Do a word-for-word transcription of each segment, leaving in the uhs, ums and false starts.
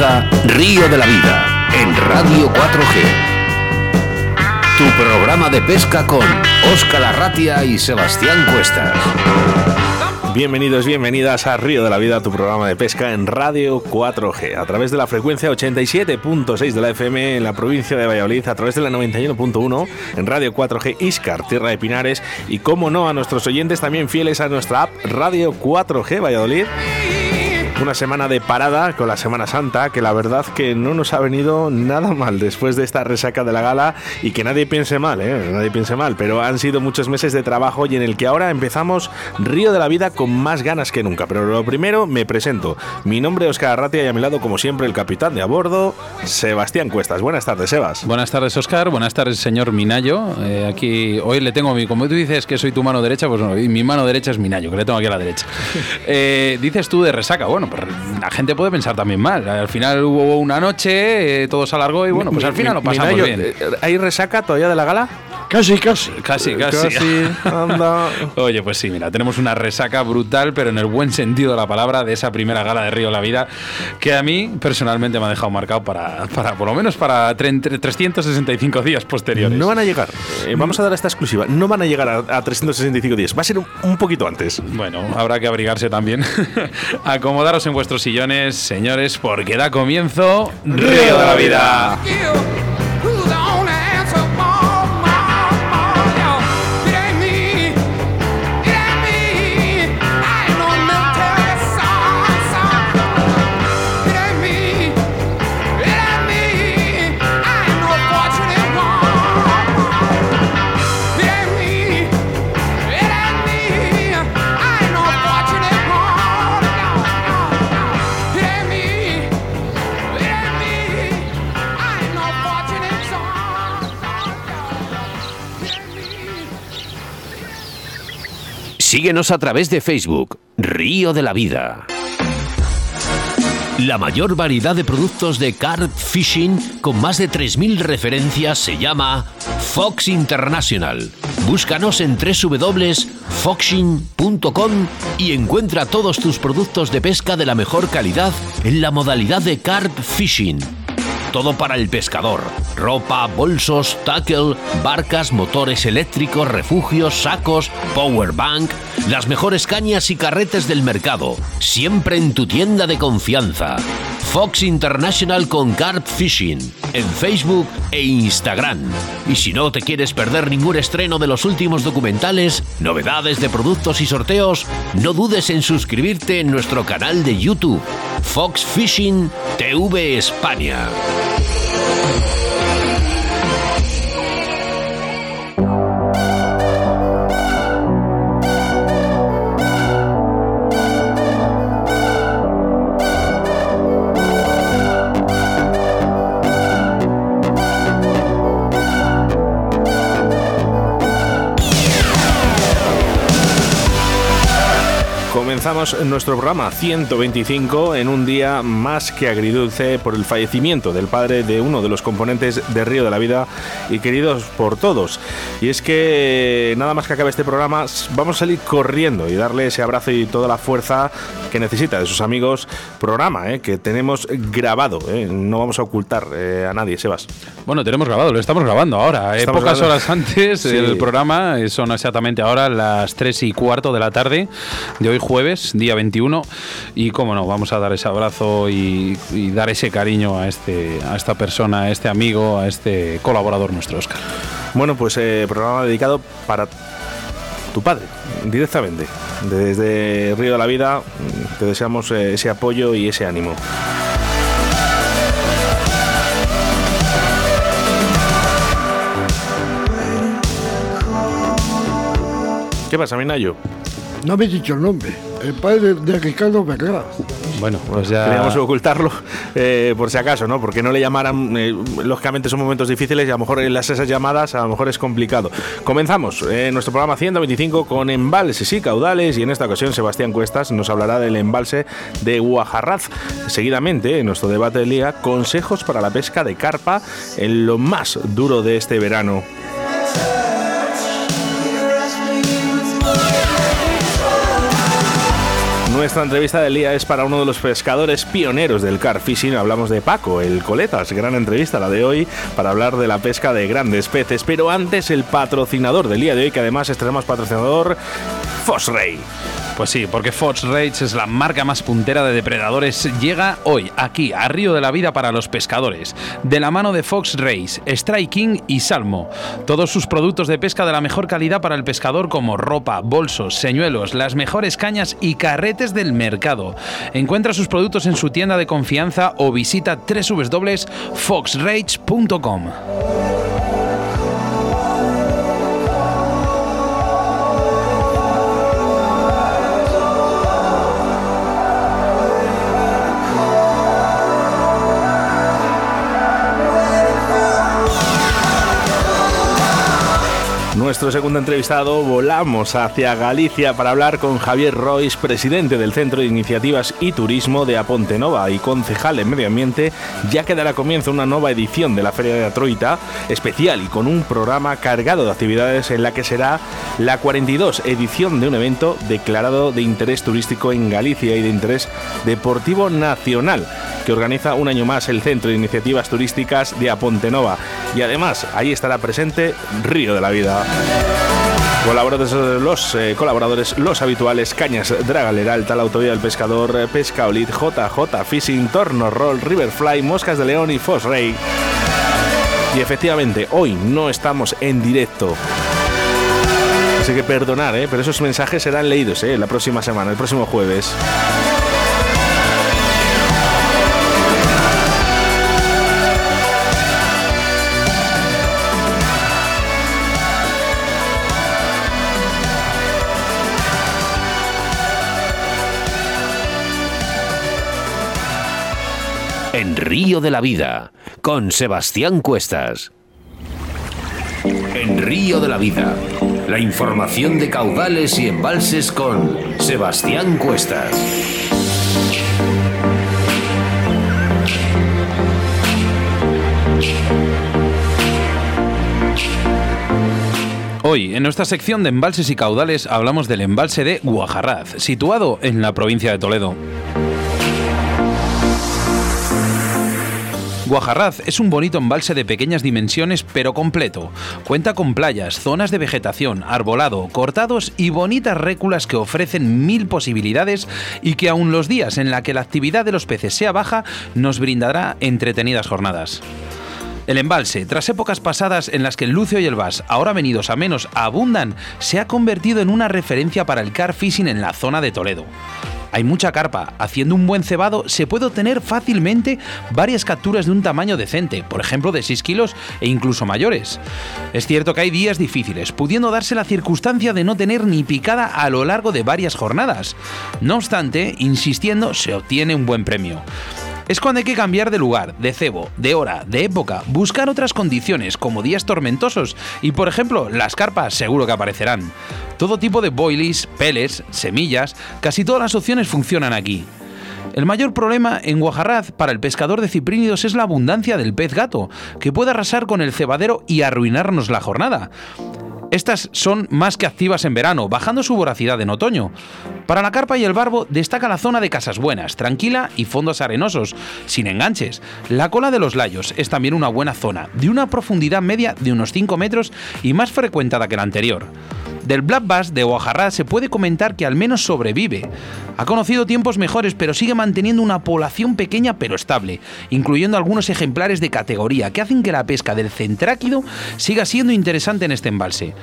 Comienza Río de la Vida en Radio cuatro G. Tu programa de pesca con Óscar Arratia y Sebastián Cuestas. Bienvenidos, bienvenidas a Río de la Vida, tu programa de pesca en Radio cuatro G, a través de la frecuencia ochenta y siete punto seis de la F M en la provincia de Valladolid, a través de la noventa y uno punto uno en Radio cuatro G Iscar, Tierra de Pinares, y como no, a nuestros oyentes también fieles a nuestra app Radio cuatro G Valladolid. Una semana de parada con la Semana Santa, que la verdad que no nos ha venido nada mal después de esta resaca de la gala, y que nadie piense mal, ¿eh? Nadie piense mal, pero han sido muchos meses de trabajo y en el que ahora empezamos Río de la Vida con más ganas que nunca. Pero lo primero, me presento. Mi nombre es Óscar Arratia y a mi lado, como siempre, el capitán de a bordo, Sebastián Cuestas. Buenas tardes, Sebas. Buenas tardes, Óscar. Buenas tardes, señor Minayo. Eh, aquí hoy le tengo mi... Como tú dices que soy tu mano derecha, pues no, mi mano derecha es Minayo, que le tengo aquí a la derecha. Eh, dices tú de resaca, bueno, la gente puede pensar también mal. Al final hubo una noche, eh, todo se alargó y bueno, pues al final lo pasamos Minayo, bien. ¿Hay resaca todavía de la gala? Casi, casi. Casi, casi. casi anda. Oye, pues sí, mira, tenemos una resaca brutal, pero en el buen sentido de la palabra, de esa primera gala de Río de la Vida, que a mí personalmente me ha dejado marcado para, para por lo menos para trescientos sesenta y cinco días posteriores. No van a llegar. Eh, vamos a dar esta exclusiva. No van a llegar a, a trescientos sesenta y cinco días. Va a ser un, un poquito antes. Bueno, habrá que abrigarse también. Acomodaros en vuestros sillones, señores, porque da comienzo Río de la Vida. Síguenos a través de Facebook, Río de la Vida. La mayor variedad de productos de Carp Fishing, con más de tres mil referencias, se llama Fox International. Búscanos en doble u doble u doble u punto foxing punto com y encuentra todos tus productos de pesca de la mejor calidad en la modalidad de Carp Fishing. Todo para el pescador: ropa, bolsos, tackle, barcas, motores eléctricos, refugios, sacos, power bank, las mejores cañas y carretes del mercado, siempre en tu tienda de confianza. Fox International con Carp Fishing, en Facebook e Instagram. Y si no te quieres perder ningún estreno de los últimos documentales, novedades de productos y sorteos, no dudes en suscribirte en nuestro canal de YouTube, Fox Fishing T V España. Comenzamos nuestro programa ciento veinticinco en un día más que agridulce por el fallecimiento del padre de uno de los componentes de Río de la Vida y queridos por todos. Y es que nada más que acabe este programa vamos a salir corriendo y darle ese abrazo y toda la fuerza que necesita de sus amigos. Programa ¿eh? que tenemos grabado, ¿eh? no vamos a ocultar eh, a nadie, Sebas. Bueno, tenemos grabado, lo estamos grabando ahora. Eh, estamos pocas grabando. horas antes del sí. programa, son exactamente ahora las tres y cuarto de la tarde de hoy jueves. Jueves, día veintiuno, y cómo no, vamos a dar ese abrazo y, y dar ese cariño a este a esta persona, a este amigo, a este colaborador nuestro, Óscar. Bueno, pues eh, programa dedicado para tu padre, directamente. Desde Río de la Vida te deseamos eh, ese apoyo y ese ánimo. ¿Qué pasa, Minayo? No me he dicho el nombre. El padre de Ricardo Berlás. Bueno, pues ya... Queríamos ocultarlo eh, por si acaso, ¿no? Porque no le llamaran... Eh, lógicamente son momentos difíciles y a lo mejor en las esas llamadas a lo mejor es complicado. Comenzamos eh, nuestro programa ciento veinticinco con embalses y caudales, y en esta ocasión Sebastián Cuestas nos hablará del embalse de Guajarraz. Seguidamente, en nuestro debate del día, consejos para la pesca de carpa en lo más duro de este verano. Nuestra entrevista del día es para uno de los pescadores pioneros del carp fishing. Hablamos de Paco, el Coletas. Gran entrevista la de hoy para hablar de la pesca de grandes peces. Pero antes, el patrocinador del día de hoy, que además estrenamos patrocinador, Fox Rage. Pues sí, porque Fox Rage es la marca más puntera de depredadores. Llega hoy, aquí, a Río de la Vida para los pescadores. De la mano de Fox Rage, Strike King y Salmo. Todos sus productos de pesca de la mejor calidad para el pescador, como ropa, bolsos, señuelos, las mejores cañas y carretes del mercado. Encuentra sus productos en su tienda de confianza o visita doble u doble u doble u punto fox rage punto com. Nuestro segundo entrevistado, volamos hacia Galicia para hablar con Javier Rois, presidente del Centro de Iniciativas y Turismo de A Pontenova y concejal en Medio Ambiente, ya que dará comienzo una nueva edición de la Feira da Troita, especial y con un programa cargado de actividades en la que será la cuarenta y dos edición de un evento declarado de interés turístico en Galicia y de interés deportivo nacional, que organiza un año más el Centro de Iniciativas Turísticas de A Pontenova. Y además, ahí estará presente Río de la Vida. Colaboradores, los eh, colaboradores, los habituales: Cañas, Dragalera Alta, La Autovía del Pescador, Pescaolid, J J Fishing, Torno Roll, Riverfly, Moscas de León y Fox Rage. Y efectivamente, hoy no estamos en directo, así que perdonar, ¿eh? pero esos mensajes serán leídos ¿eh? la próxima semana, el próximo jueves. En Río de la Vida, con Sebastián Cuestas. En Río de la Vida, la información de caudales y embalses con Sebastián Cuestas. Hoy, en nuestra sección de embalses y caudales, hablamos del embalse de Guajarraz, situado en la provincia de Toledo. Guajarraz es un bonito embalse de pequeñas dimensiones pero completo. Cuenta con playas, zonas de vegetación, arbolado, cortados y bonitas réculas que ofrecen mil posibilidades y que aun los días en la que la actividad de los peces sea baja nos brindará entretenidas jornadas. El embalse, tras épocas pasadas en las que el lucio y el bass, ahora venidos a menos, abundan, se ha convertido en una referencia para el carp fishing en la zona de Toledo. Hay mucha carpa, haciendo un buen cebado se puede obtener fácilmente varias capturas de un tamaño decente, por ejemplo de seis kilos e incluso mayores. Es cierto que hay días difíciles, pudiendo darse la circunstancia de no tener ni picada a lo largo de varias jornadas. No obstante, insistiendo, se obtiene un buen premio. Es cuando hay que cambiar de lugar, de cebo, de hora, de época, buscar otras condiciones como días tormentosos y, por ejemplo, las carpas seguro que aparecerán. Todo tipo de boilies, peles, semillas, casi todas las opciones funcionan aquí. El mayor problema en Guajarraz para el pescador de ciprínidos es la abundancia del pez gato, que puede arrasar con el cebadero y arruinarnos la jornada. Estas son más que activas en verano, bajando su voracidad en otoño. Para la carpa y el barbo destaca la zona de Casas Buenas, tranquila y fondos arenosos, sin enganches. La cola de los Layos es también una buena zona, de una profundidad media de unos cinco metros y más frecuentada que la anterior. Del Black Bass de Guajarraz se puede comentar que al menos sobrevive. Ha conocido tiempos mejores, pero sigue manteniendo una población pequeña pero estable, incluyendo algunos ejemplares de categoría que hacen que la pesca del centráquido siga siendo interesante en este embalse.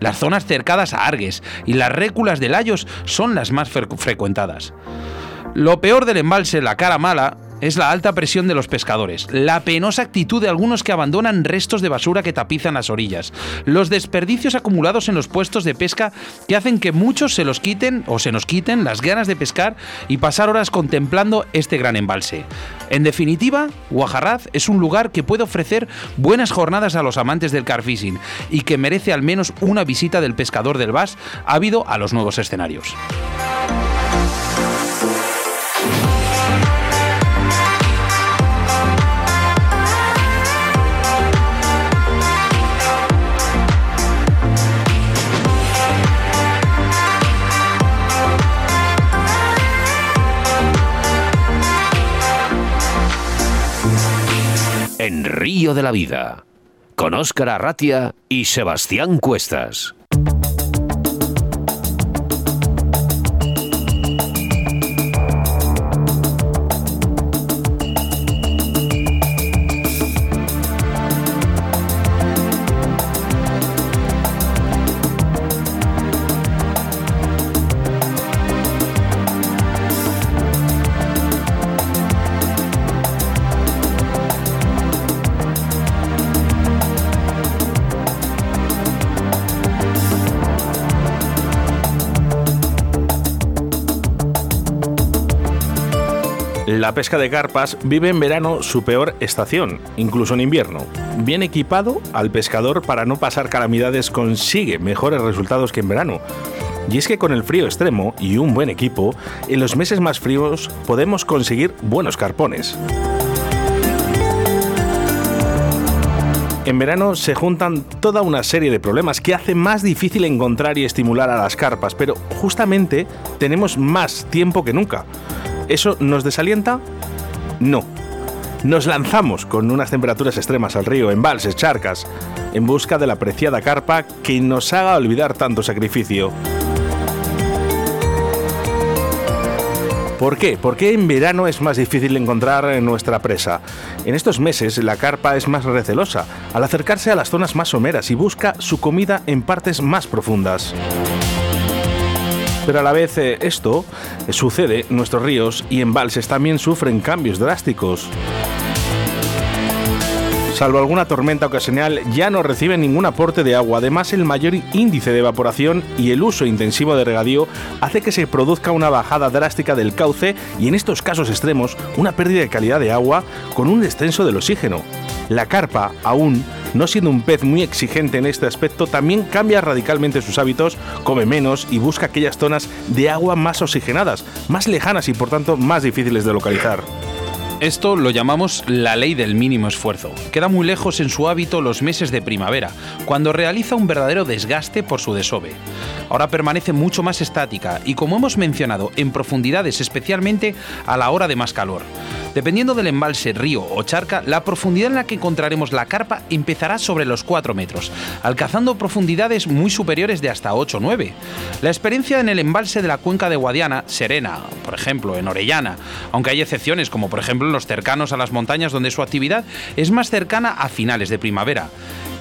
Las zonas cercadas a Argues y las réculas de Layos son las más fre- frecuentadas. Lo peor del embalse, la cara mala, es la alta presión de los pescadores, la penosa actitud de algunos que abandonan restos de basura que tapizan las orillas, los desperdicios acumulados en los puestos de pesca que hacen que muchos se los quiten o se nos quiten las ganas de pescar y pasar horas contemplando este gran embalse. En definitiva, Guajarraz es un lugar que puede ofrecer buenas jornadas a los amantes del carp fishing y que merece al menos una visita del pescador del bass ávido a los nuevos escenarios. Río de la Vida, con Óscar Arratia y Sebastián Cuestas. La pesca de carpas vive en verano su peor estación, incluso en invierno. Bien equipado al pescador para no pasar calamidades consigue mejores resultados que en verano. Y es que con el frío extremo y un buen equipo, en los meses más fríos podemos conseguir buenos carpones. En verano se juntan toda una serie de problemas que hace más difícil encontrar y estimular a las carpas, pero justamente tenemos más tiempo que nunca. ¿Eso nos desalienta? No. Nos lanzamos con unas temperaturas extremas al río, embalses, charcas, en busca de la preciada carpa que nos haga olvidar tanto sacrificio. ¿Por qué? ¿Por qué en verano es más difícil encontrar nuestra presa? En estos meses la carpa es más recelosa al acercarse a las zonas más someras y busca su comida en partes más profundas. Pero a la vez eh, esto eh, sucede, nuestros ríos y embalses también sufren cambios drásticos. Salvo alguna tormenta ocasional, ya no reciben ningún aporte de agua. Además, el mayor índice de evaporación y el uso intensivo de regadío hace que se produzca una bajada drástica del cauce y, en estos casos extremos, una pérdida de calidad de agua con un descenso del oxígeno. La carpa, aún no siendo un pez muy exigente en este aspecto, también cambia radicalmente sus hábitos, come menos y busca aquellas zonas de agua más oxigenadas, más lejanas y por tanto más difíciles de localizar. Esto lo llamamos la ley del mínimo esfuerzo. Queda muy lejos en su hábito los meses de primavera, cuando realiza un verdadero desgaste por su desove. Ahora permanece mucho más estática y, como hemos mencionado, en profundidades, especialmente a la hora de más calor. Dependiendo del embalse, río o charca, la profundidad en la que encontraremos la carpa empezará sobre los cuatro metros, alcanzando profundidades muy superiores de hasta ocho o nueve. La experiencia en el embalse de la cuenca de Guadiana, Serena, por ejemplo, en Orellana, aunque hay excepciones como por ejemplo en los cercanos a las montañas donde su actividad es más cercana a finales de primavera.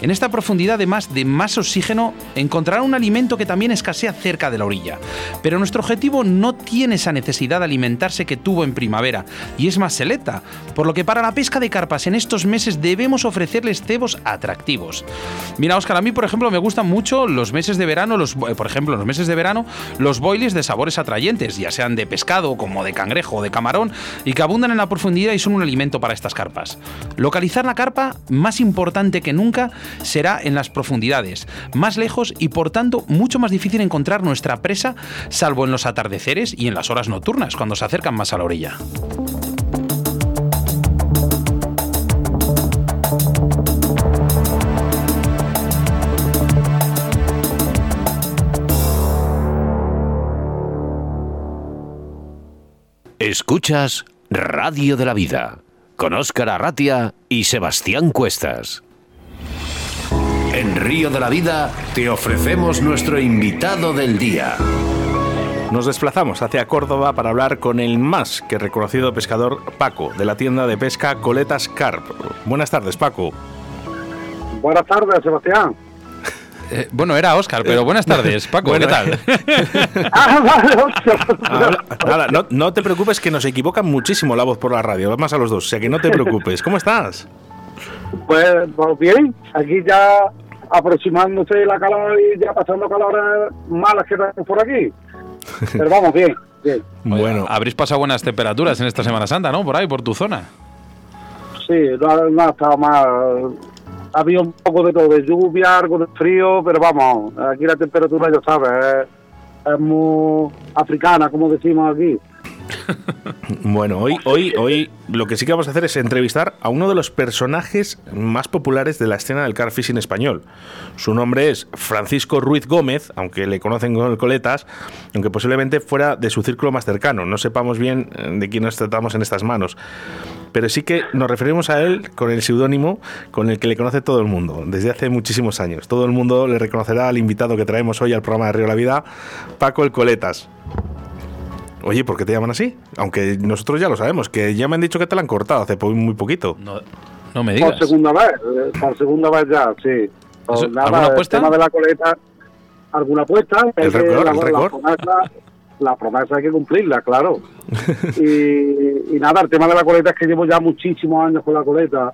En esta profundidad, además de más oxígeno, encontrará un alimento que también escasea cerca de la orilla. Pero nuestro objetivo no tiene esa necesidad de alimentarse que tuvo en primavera y es más selecta, por lo que para la pesca de carpas en estos meses debemos ofrecerles cebos atractivos. Mira, Óscar, a mí, por ejemplo, me gustan mucho los meses de verano, los, por ejemplo, los meses de verano, los boilies de sabores atrayentes, ya sean de pescado, como de cangrejo o de camarón, y que abundan en la profundidad y son un alimento para estas carpas. Localizar la carpa, más importante que nunca, será en las profundidades, más lejos y por tanto mucho más difícil encontrar nuestra presa, salvo en los atardeceres y en las horas nocturnas, cuando se acercan más a la orilla. Escuchas Radio de la Vida, con Óscar Arratia y Sebastián Cuestas. En Río de la Vida te ofrecemos nuestro invitado del día. Nos desplazamos hacia Córdoba para hablar con el más que reconocido pescador Paco, de la tienda de pesca Coletas Carp. Buenas tardes, Paco. Buenas tardes, Sebastián. Eh, bueno, era Óscar, pero buenas tardes, Paco, bueno, ¿qué tal? Ahora, nada, no, no te preocupes, que nos equivocan muchísimo la voz por la radio, más a los dos, o sea que no te preocupes. ¿Cómo estás? Pues, pues bien, aquí ya aproximándose la calor y ya pasando calores malas que tenemos por aquí. Pero vamos, bien, bien. Bueno, habréis pasado buenas temperaturas en esta Semana Santa, ¿no? Por ahí, por tu zona. Sí, no, no ha estado mal. Ha habido un poco de todo, de lluvia, algo de frío, pero vamos, aquí la temperatura, ya sabes, es, es muy africana, como decimos aquí. Bueno, hoy, hoy, hoy lo que sí que vamos a hacer es entrevistar a uno de los personajes más populares de la escena del carp fishing español. Su nombre es Francisco Ruiz Gómez, aunque le conocen con Coletas, aunque posiblemente fuera de su círculo más cercano. No sepamos bien de quién nos tratamos en estas manos. pero sí que nos referimos a él con el seudónimo con el que le conoce todo el mundo, desde hace muchísimos años. Todo el mundo le reconocerá al invitado que traemos hoy al programa de Río de la Vida, Paco el Coletas. Oye, ¿por qué te llaman así? Aunque nosotros ya lo sabemos, que ya me han dicho que te la han cortado hace muy poquito. No, no me digas. Por segunda vez, por segunda vez ya, sí. Eso, nada, ¿alguna apuesta? El tema de la coleta, alguna apuesta. El récord, el récord. La promesa hay que cumplirla, claro. Y, y nada, el tema de la coleta es que llevo ya muchísimos años con la coleta,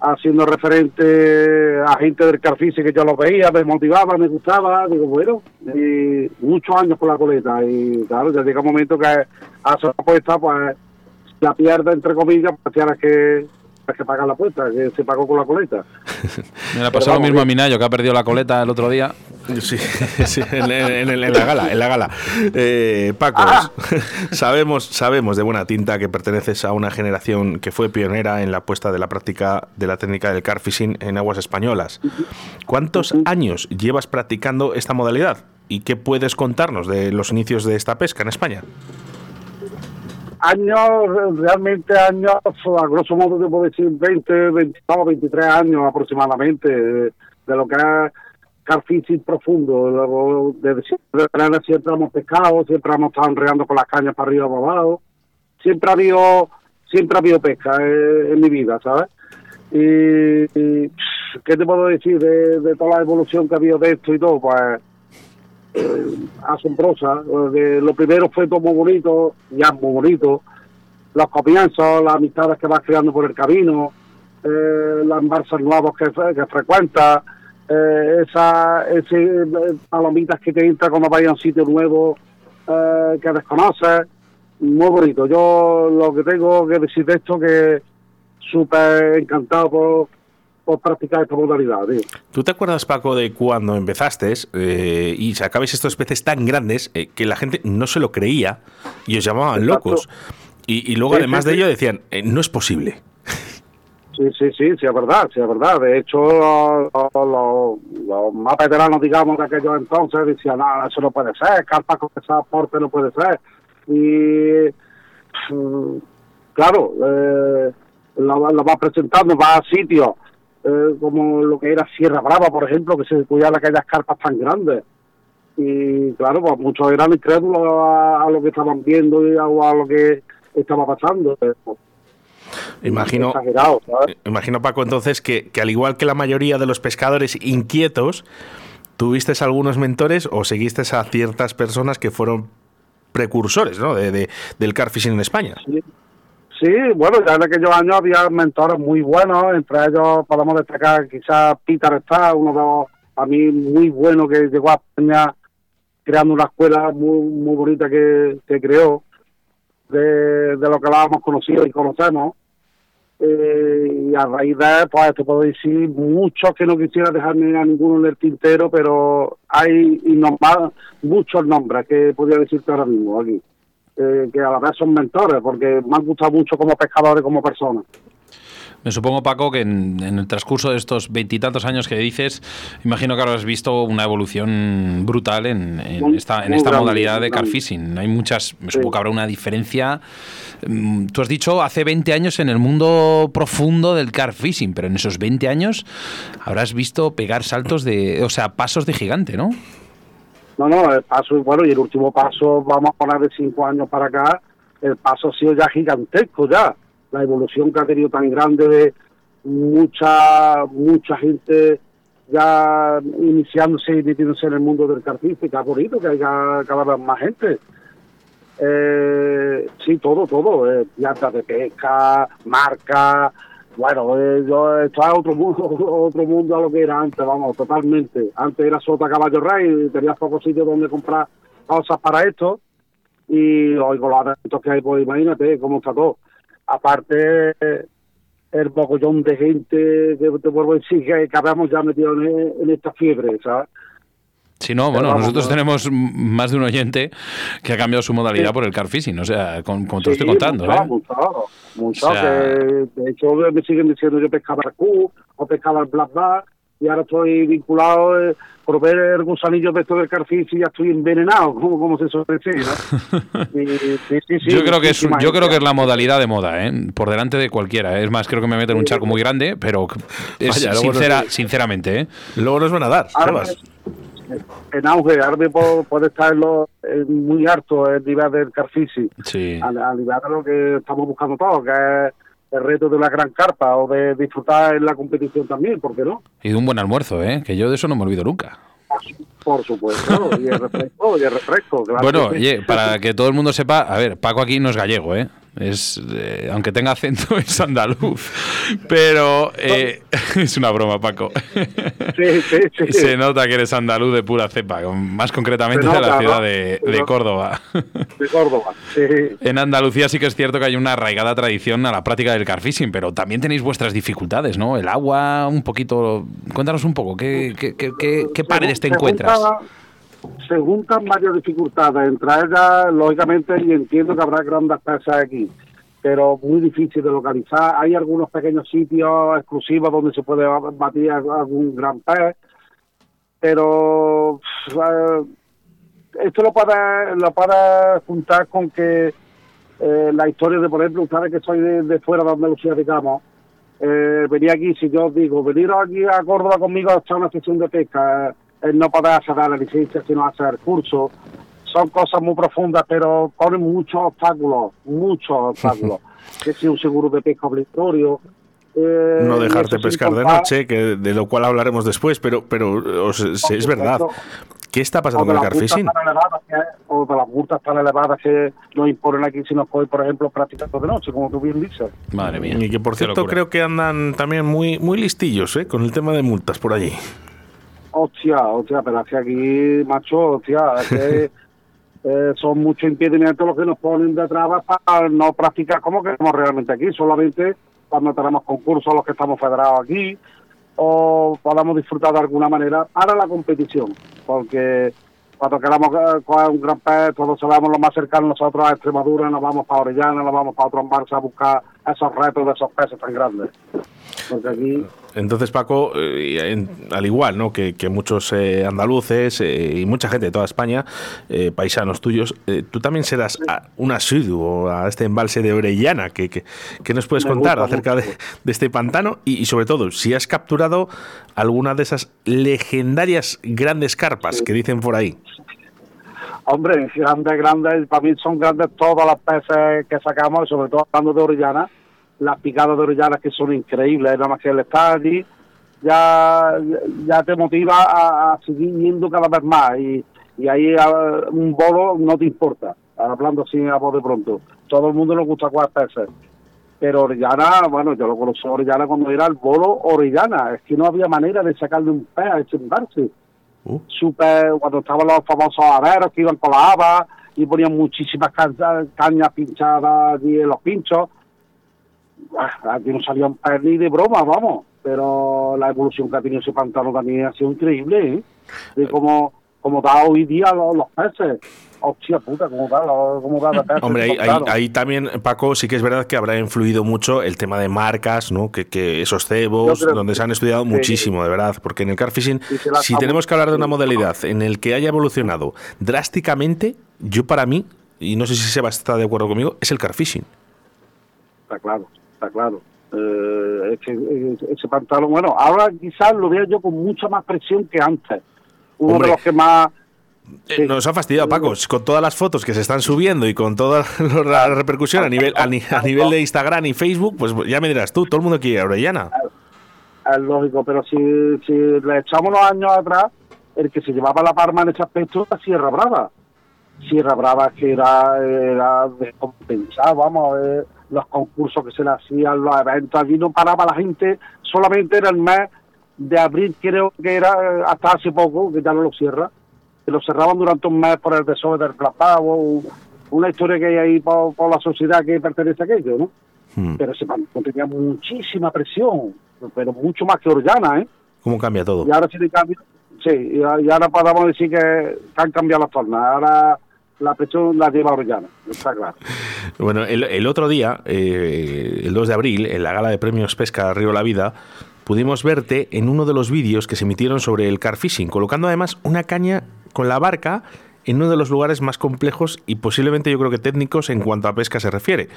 haciendo referente a gente del Carp Fishing que yo los veía, me motivaba, me gustaba, digo, bueno, y muchos años con la coleta. Y claro, ya llega un momento que hace una apuesta, pues la pierda, entre comillas, pues tienes que, que pagar la apuesta, que se pagó con la coleta. Me la pasó lo mismo a Minayo, que ha perdido la coleta el otro día. Sí, sí, en, en, en, en la gala, en la gala. Eh, Paco, ¡ah! sabemos, sabemos de buena tinta que perteneces a una generación que fue pionera en la puesta de la práctica de la técnica del carp fishing en aguas españolas. ¿Cuántos uh-huh. años llevas practicando esta modalidad? ¿Y qué puedes contarnos de los inicios de esta pesca en España? Años, realmente años, a grosso modo te puedo decir veinte, veintitrés años aproximadamente, de, de lo que es carp fishing profundo. Luego, desde siempre, desde siempre hemos pescado, siempre hemos estado enredando con las cañas para arriba y para abajo. Siempre ha habido, siempre ha habido pesca eh, en mi vida, ¿sabes? Y, y ¿qué te puedo decir de, de toda la evolución que ha habido de esto y todo? Pues eh, asombrosa. Porque lo primero fue todo muy bonito, ya muy bonito. Los comienzos, las amistades que vas creando por el camino, eh, las embarzas nuevas que, que frecuentas. Eh, esas ese, palomitas que te entra cuando vayas a un sitio nuevo eh, que desconoces, muy bonito. Yo lo que tengo que decir de esto, que súper encantado por, por practicar esta modalidad, tío. ¿Tú te acuerdas, Paco, de cuando empezaste eh, y sacabais estos peces tan grandes eh, que la gente no se lo creía y os llamaban exacto. locos? Y, y luego, sí, además sí, de sí. ello, decían, eh, no es posible. Sí, sí, sí, sí, es verdad, sí, es verdad. De hecho, los, los, los más veteranos, digamos, de aquellos entonces, decían, no, eso no puede ser, carpa con ese aporte no puede ser. Y, claro, eh, lo, lo vas presentando, vas a sitios eh, como lo que era Sierra Brava, por ejemplo, que se cuidaban aquellas carpas tan grandes. Y, claro, pues muchos eran incrédulos a, a lo que estaban viendo y a, a lo que estaba pasando. Imagino, imagino, Paco, entonces que, que al igual que la mayoría de los pescadores inquietos, tuviste algunos mentores o seguiste a ciertas personas que fueron precursores, ¿no?, de, de, del carp fishing en España. Sí. Sí, bueno, ya en aquellos años había mentores muy buenos, entre ellos podemos destacar quizás Peter Starr, uno de los, a mí muy bueno, que llegó a España creando una escuela muy, muy bonita que, que creó. De, de lo que la hemos conocido y conocemos, eh, y a raíz de, pues te puedo decir muchos que no quisiera dejarme a ninguno en el tintero, pero hay innombrables, muchos nombres que podría decirte ahora mismo aquí, eh, que a la vez son mentores, porque me han gustado mucho como pescadores, como personas. Me supongo, Paco, que en, en el transcurso de estos veintitantos años que dices, imagino que ahora has visto una evolución brutal en, en muy, esta, en esta grande, modalidad de carp fishing. Hay muchas, me supongo sí. que habrá una diferencia. Tú has dicho hace veinte años en el mundo profundo del carp fishing, pero en esos veinte años habrás visto pegar saltos de, o sea, pasos de gigante, ¿no? No, no, el paso, bueno, y el último paso, vamos a poner de cinco años para acá, el paso ha sido ya gigantesco ya. La evolución que ha tenido tan grande de mucha mucha gente ya iniciándose y metiéndose en el mundo del carp fishing, que es bonito que haya cada vez más gente. Eh, sí, todo, todo, eh, plantas de pesca, marcas, bueno, eh, yo, esto es otro mundo, otro mundo a lo que era antes, vamos, totalmente. Antes era sota caballo rey, tenías pocos sitios donde comprar cosas para esto, y hoy con los eventos que hay, pues imagínate cómo está todo. Aparte, el mogollón de gente que te vuelvo a decir que acabamos ya metido en, en esta fiebre, ¿sabes? Sí, no, bueno, vamos, nosotros ¿no? tenemos más de un oyente que ha cambiado su modalidad sí. por el carp fishing, o sea, con, con sí, te lo estoy contando, mucho, ¿eh? Mucho, mucho, o sea... que, de hecho, me siguen diciendo yo pescaba el Q o pescaba el Black Bass, y ahora estoy vinculado eh, por ver el gusanillo de esto del Carp Fishing y ya estoy envenenado, como, como se suele decir, ¿no? eh, sí, sí, sí, yo creo que es un, yo creo que es la modalidad de moda, ¿eh? Por delante de cualquiera. Es más, creo que me meten un charco muy grande, pero es Vaya, sincera, no, sinceramente, ¿eh? Luego nos van a dar, además. En auge, ahora mismo puede estar en los, en muy harto el nivel del Carp Fishing, sí. al, al nivel de lo que estamos buscando todos, que es el reto de una gran carpa o de disfrutar en la competición también, ¿por qué no? Y de un buen almuerzo, ¿eh? Que yo de eso no me olvido nunca. Por supuesto, y el refresco, y el refresco, claro. Bueno, oye, para que todo el mundo sepa, a ver, Paco aquí no es gallego, ¿eh? Es, eh, aunque tenga acento, es andaluz, pero eh, es una broma, Paco. Sí, sí, sí. Se nota que eres andaluz de pura cepa, más concretamente nota, de la ciudad, ¿no?, de, de Córdoba. De Córdoba, sí. En Andalucía sí que es cierto que hay una arraigada tradición a la práctica del carp fishing, pero también tenéis vuestras dificultades, ¿no? El agua, un poquito... Cuéntanos un poco, ¿qué, qué, qué, qué, qué paredes te encuentras? Se juntan varias dificultades, entre ellas, lógicamente, y entiendo que habrá grandes presas aquí, pero muy difícil de localizar. Hay algunos pequeños sitios exclusivos donde se puede batir algún gran pez, pero eh, esto lo puede, lo puede juntar con que eh, la historia de, por ejemplo, ustedes que soy de, de fuera de Andalucía, digamos, eh, venía aquí, si yo os digo, venid aquí a Córdoba conmigo a echar una sesión de pesca, eh, no podrás sacar la licencia si no haces el curso. Son cosas muy profundas, pero ponen muchos obstáculos, muchos obstáculos. Que si un seguro de pesca obligatorio. Eh, no dejarte pescar de noche, que de lo cual hablaremos después, pero pero os, si es verdad. ¿Qué está pasando con el carp fishing? O de las multas tan elevadas que nos imponen aquí si nos podéis, por ejemplo, practicar de noche, como tú bien dices. Madre mía. Y que, por cierto, creo que andan también muy, muy listillos, ¿eh?, con el tema de multas por allí. Hostia, hostia, pero hacia aquí, macho, hostia, es que eh, son muchos impedimentos los que nos ponen de trabas para no practicar como queremos realmente aquí, solamente cuando tenemos concursos los que estamos federados aquí o podamos disfrutar de alguna manera ahora la competición, porque cuando queramos coger un gran pez, todos sabemos lo más cercano nosotros a Extremadura, nos vamos para Orellana, nos vamos para otros embalses a buscar esos retos de esos peces tan grandes. Porque aquí... Entonces, Paco, eh, en, al igual, ¿no?, que, que muchos eh, andaluces eh, y mucha gente de toda España, eh, paisanos tuyos, eh, tú también serás a, un asiduo a este embalse de Orellana. ¿Qué que, que nos puedes Me contar acerca de, de este pantano? Y, y sobre todo, si has capturado alguna de esas legendarias grandes carpas, sí, que dicen por ahí. Hombre, grandes, grandes, para mí son grandes todas las peces que sacamos, sobre todo hablando de Orellana. Las picadas de Orellanas que son increíbles, nada más que el estar allí ya, ya te motiva a, a seguir yendo cada vez más y, y ahí a, un bolo no te importa, hablando así a voz de pronto. Todo el mundo nos gusta cuatro peces, pero Orellana, bueno, yo lo conocí Orellana cuando era el bolo Orellana, es que no había manera de sacarle un pez a echarse. Uh. Super, cuando estaban los famosos averos que iban con la haba y ponían muchísimas cañas, cañas pinchadas y los pinchos. Aquí no salían pez ni de broma, vamos, pero la evolución que ha tenido ese pantano también ha sido increíble, ¿eh? De cómo, cómo da hoy día los, los peces. Hostia puta, cómo da, cómo da de peces. Hombre, ahí, ahí, ahí también, Paco, sí que es verdad que habrá influido mucho el tema de marcas, ¿no? Que, que esos cebos, donde que, se han estudiado que, muchísimo, de verdad, porque en el carp fishing, si tenemos que hablar de una modalidad en el que haya evolucionado drásticamente, yo para mí, y no sé si Seba está de acuerdo conmigo, es el carp fishing. Está claro. Está claro. Eh, ese, ese, ese pantalón, bueno, ahora quizás lo veo yo con mucha más presión que antes. Uno Hombre, de los que más... Eh, sí. Nos ha fastidiado, Paco, con todas las fotos que se están subiendo y con toda la repercusión a nivel, a, a nivel de Instagram y Facebook, pues ya me dirás tú, todo el mundo quiere Orellana. Es, es lógico, pero si, si le echamos los años atrás, el que se llevaba la palma en ese aspecto era Sierra Brava. Sierra Brava que era, era descompensado, vamos a ver... Los concursos que se le hacían, los eventos, allí no paraba la gente, solamente era el mes de abril, creo que era hasta hace poco, que ya no lo cierra, que lo cerraban durante un mes por el desove del Plapavo, una historia que hay ahí por, por la sociedad que pertenece a aquello, ¿no? Hmm. Pero se tenía muchísima presión, pero mucho más que Orellana, ¿eh? ¿Cómo cambia todo? Y ahora sí, de cambio, sí, y ahora podemos decir que han cambiado las formas, ahora... La presión la lleva Orellana, está claro. Bueno, el, el otro día, eh, el dos de abril, en la gala de premios Pesca Río de la Vida, pudimos verte en uno de los vídeos que se emitieron sobre el carp fishing, colocando además una caña con la barca en uno de los lugares más complejos y posiblemente yo creo que técnicos en cuanto a pesca se refiere.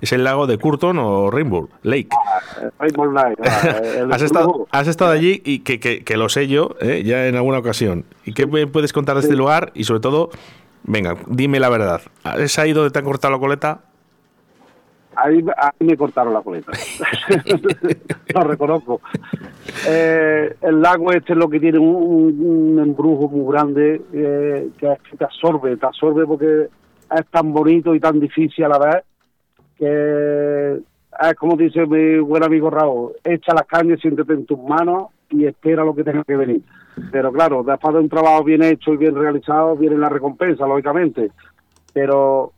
Es el lago de Courton o Rainbow Lake. Rainbow Lake. has, estado, has estado allí y que, que, que lo sé yo eh, ya en alguna ocasión. ¿Y qué me puedes contar de sí. este lugar? Y sobre todo, venga, dime la verdad. ¿Es ahí donde te han cortado la coleta? Ahí, ahí me cortaron la coleta. Lo reconozco. Eh, el lago este es lo que tiene un, un, un embrujo muy grande eh, que te absorbe, te absorbe porque es tan bonito y tan difícil a la vez que es como dice mi buen amigo Raúl, echa las cañas, siéntete en tus manos y espera lo que tenga que venir. Pero claro, después de un trabajo bien hecho y bien realizado, viene la recompensa, lógicamente. Pero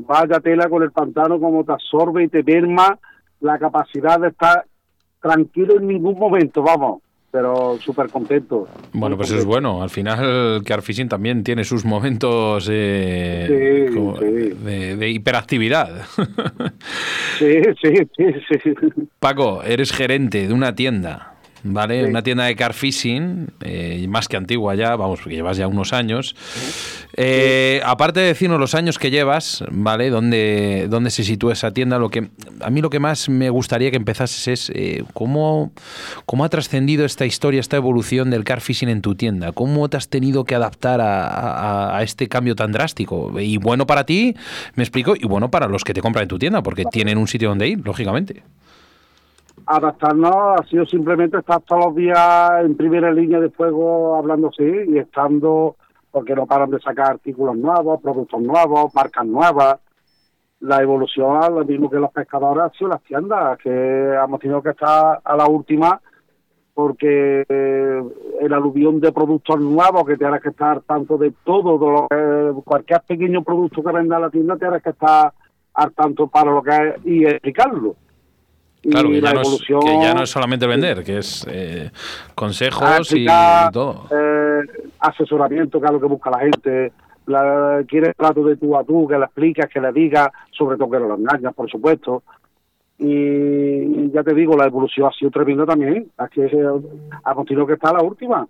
vaya tela con el pantano, como te absorbe y te merma la capacidad de estar tranquilo en ningún momento, vamos, pero súper contento. Bueno, pues eso es bueno. Al final, Carp Fishing también tiene sus momentos eh, sí, como, sí. De, de hiperactividad. Sí, sí, sí, sí. Paco, eres gerente de una tienda, ¿vale? Sí. Una tienda de Carp Fishing, eh, más que antigua ya, vamos, porque llevas ya unos años. Eh, sí. Aparte de decirnos los años que llevas, ¿vale? ¿Dónde, dónde se sitúa esa tienda? Lo que, a mí lo que más me gustaría que empezases es eh, cómo, cómo ha trascendido esta historia, esta evolución del Carp Fishing en tu tienda. ¿Cómo te has tenido que adaptar a, a, a este cambio tan drástico? Y bueno para ti, me explico, y bueno para los que te compran en tu tienda, porque tienen un sitio donde ir, lógicamente. Adaptarnos ha sido simplemente estar todos los días en primera línea de fuego hablando así y estando, porque no paran de sacar artículos nuevos, productos nuevos, marcas nuevas. La evolución, lo mismo que los pescadores, ha sido las tiendas, que hemos tenido que estar a la última porque el aluvión de productos nuevos, que tienes que estar tanto de todo, de lo que, cualquier pequeño producto que venda la tienda, tienes que estar al tanto para lo que es y explicarlo. Claro, que ya, no es, que ya no es solamente vender, que es eh, consejos explicar, y todo. Eh, asesoramiento, que es lo que busca la gente. La, quiere trato de tú a tú, que le explicas, que le digas, sobre todo que no lo engañas, por supuesto. Y ya te digo, la evolución ha sido tremenda también. Es que ha continuado que está la última.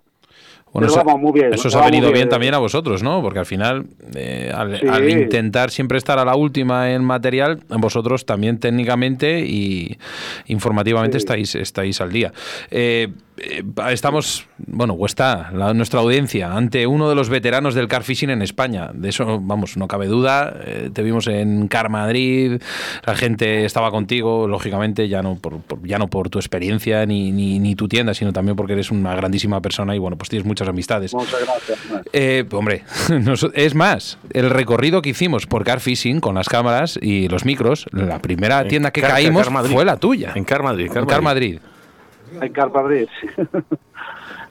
Bueno, eso, muy bien, eso os ha venido bien, bien también a vosotros, ¿no? Porque al final, eh, al, sí. al intentar siempre estar a la última en material, vosotros también técnicamente y informativamente sí. estáis estáis al día. Eh, eh, estamos, bueno, o está la, nuestra audiencia ante uno de los veteranos del Carp Fishing en España. De eso, vamos, no cabe duda. Eh, te vimos en Carp Madrid, la gente estaba contigo, lógicamente, ya no por, por, ya no por tu experiencia ni, ni, ni tu tienda, sino también porque eres una grandísima persona y, bueno, pues tienes mucha muchas amistades. Muchas gracias. Eh, hombre, nos, es más, el recorrido que hicimos por Carp Fishing con las cámaras y los micros, la primera en tienda que Car- caímos Car- fue la tuya. En Carp Madrid. En Carp Madrid. En Carp Madrid.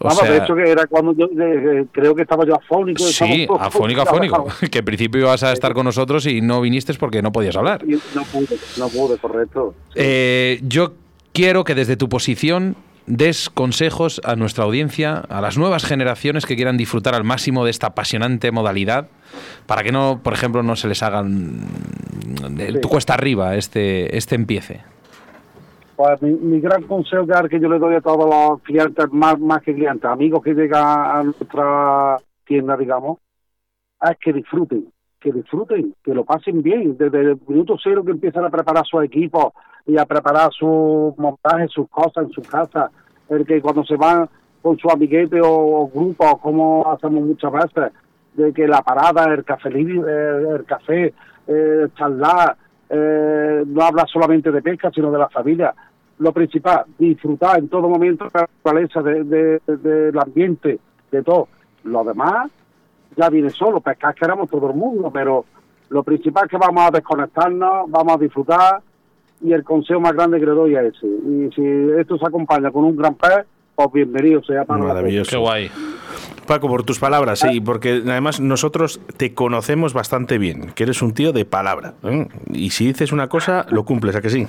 Vamos, sea, de hecho que era cuando yo eh, creo que estaba yo afónico. Sí, estaba afónico, afónico. Que en principio ibas a estar con nosotros y no viniste porque no podías hablar. No pude, no pude, correcto. Sí. Eh, yo quiero que desde tu posición des consejos a nuestra audiencia, a las nuevas generaciones que quieran disfrutar al máximo de esta apasionante modalidad, para que no, por ejemplo, no se les hagan sí. cuesta arriba este este empiece. Pues mi, mi gran consejo que yo le doy a todos los clientes, más, más que clientes, amigos que llegan a nuestra tienda, digamos, es que disfruten, que disfruten, que lo pasen bien. Desde el minuto cero que empiezan a preparar sus equipos y a preparar sus montajes, sus cosas en sus casas, el que cuando se van con su amiguete o, o grupo, como hacemos muchas veces, de que la parada, el café, el, el café, eh, charlar, eh, no habla solamente de pesca, sino de la familia. Lo principal, disfrutar en todo momento de la naturaleza, de, de, de, del ambiente, de todo. Lo demás ya viene solo, pescar queremos todo el mundo, pero lo principal es que vamos a desconectarnos, vamos a disfrutar, y el consejo más grande que le doy a ese. Y si esto se acompaña con un gran pez, pues bienvenido sea para nosotros. Maravilloso. Qué guay. Paco, por tus palabras, sí, porque además nosotros te conocemos bastante bien, que eres un tío de palabra, ¿eh? Y si dices una cosa, lo cumples, ¿a que sí?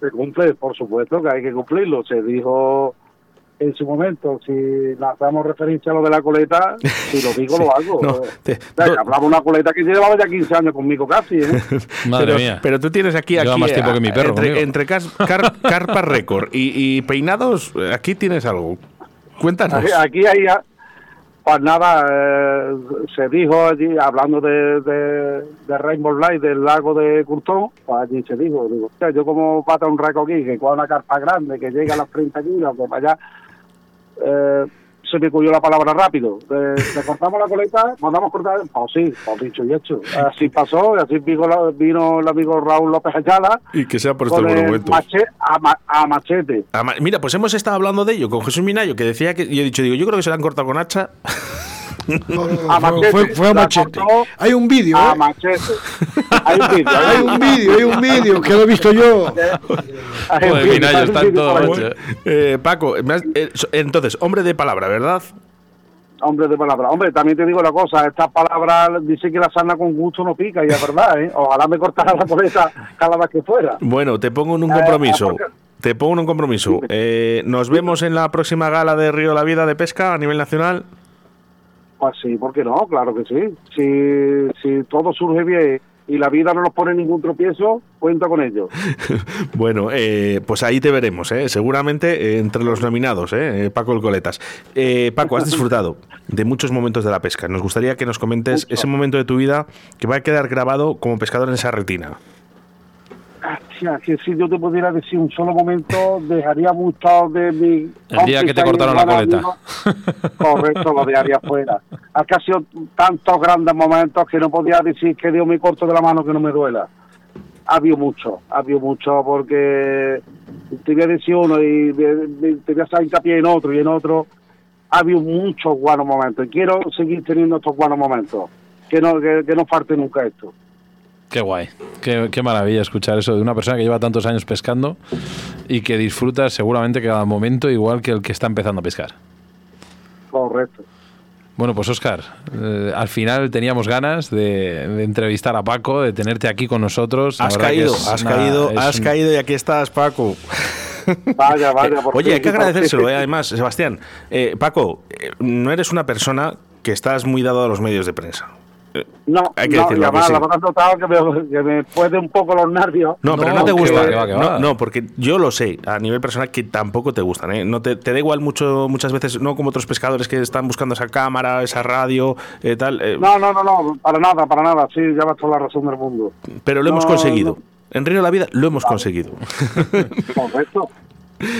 Se cumple, por supuesto, que hay que cumplirlo. Se dijo en su momento, si lanzamos referencia a lo de la coleta, si lo digo, sí, lo hago. No, te, o sea, no, hablaba una coleta que llevaba ya quince años conmigo casi, ¿eh? Madre pero, mía. Pero tú tienes aquí... aquí más tiempo que mi perro. Entre, entre car, car, carpa récord y, y peinados, aquí tienes algo. Cuéntanos. Aquí, aquí hay... Pues nada, eh, se dijo allí, hablando de, de, de Rainbow Light, del lago de Courton, pues allí se dijo, digo, o sea, yo como pata un recoquí, que con una carpa grande, que llega a las treinta kilos, pues para allá, eh, se me cuyó la palabra rápido. Eh, le cortamos la coleta, mandamos cortar, pues sí, pues dicho y hecho. Así pasó, y así vino, vino el amigo Raúl López Ayala. Y que sea por estos monumentos. Mache, a, ma, a machete. A ma, mira, pues hemos estado hablando de ello con Jesús Minayo, que decía que, yo he dicho, digo, yo creo que se la han cortado con hacha. No, no, no, a machete, fue, fue a machete. Hay un vídeo, ¿eh? A machete. Hay un vídeo, hay un vídeo, hay un vídeo que lo he visto yo. Joder, Minayo, están todos. Eh, Paco, has, eh, entonces, hombre de palabra, ¿verdad? Hombre de palabra. Hombre, también te digo una cosa, estas palabras dicen que la sarna con gusto no pica, y es verdad, ¿eh? Ojalá me cortara la coleta cada vez que fuera. Bueno, te pongo en un compromiso. Eh, te pongo en un compromiso. Eh, nos vemos en la próxima gala de Río de la Vida de pesca a nivel nacional. Pues sí, ¿por qué no? Claro que sí. Si, si todo surge bien y la vida no nos pone ningún tropiezo, cuenta con ello. Bueno, eh, pues ahí te veremos, ¿eh? Seguramente eh, entre los nominados, ¿eh? Paco el Coletas. Eh, Paco, has disfrutado de muchos momentos de la pesca. Nos gustaría que nos comentes Mucho. Ese momento de tu vida que va a quedar grabado como pescador en esa retina. Hostia, que si yo te pudiera decir un solo momento, dejaría mucho de mi... El día que te cortaron la coleta. Correcto, lo dejaría fuera. Es que ha sido tantos grandes momentos que no podía decir que Dios me corto de la mano que no me duela. Ha habido mucho, ha habido mucho, porque te voy a decir uno y te voy a hacer hincapié en otro y en otro. Ha habido muchos buenos momentos y quiero seguir teniendo estos buenos momentos. Que no, que, que no falte nunca esto. Qué guay, qué, qué maravilla escuchar eso de una persona que lleva tantos años pescando y que disfruta seguramente cada momento igual que el que está empezando a pescar. Correcto. Bueno, pues Óscar, eh, al final teníamos ganas de, de entrevistar a Paco, de tenerte aquí con nosotros. Has caído, has una, caído, has un... caído y aquí estás, Paco. Vaya, vaya. Por Oye, hay que agradecérselo, ¿eh? Además, Sebastián, eh, Paco, eh, no eres una persona que estás muy dado a los medios de prensa. No, hay que no, decirlo, además, que sí. La verdad notado que me, que me puede un poco los nervios. No, no pero no te gusta. Que va, que va. No, no, porque yo lo sé, a nivel personal, que tampoco te gustan, ¿eh? No te, te da igual mucho, muchas veces, no como otros pescadores que están buscando esa cámara, esa radio, eh, tal. Eh. No, no, no, no, para nada, para nada. Sí, llevas toda la razón del mundo. Pero lo no, hemos conseguido. No. En Río de la Vida lo hemos vale. conseguido. Correcto.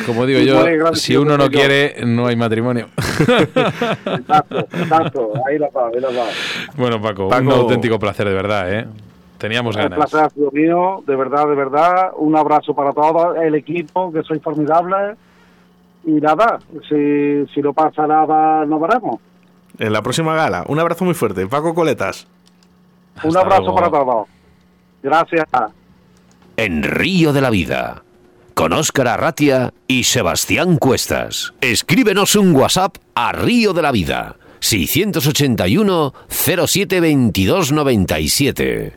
Como digo yo, si uno no quiere, no hay matrimonio. Exacto, exacto, ahí lo va, ahí lo va. Bueno, Paco, Paco, un auténtico placer, de verdad, ¿eh? Teníamos ganas. Un placer ha sido mío, de verdad, de verdad. Un abrazo para todo el equipo, que sois formidables. Y nada, si, si no pasa nada, nos veremos. En la próxima gala. Un abrazo muy fuerte, Paco Coletas. Hasta un abrazo luego. Para todos. Gracias. En Río de la Vida, con Óscar Arratia y Sebastián Cuestas. Escríbenos un WhatsApp a Río de la Vida, seiscientos ochenta y uno, cero siete, veintidós noventa y siete.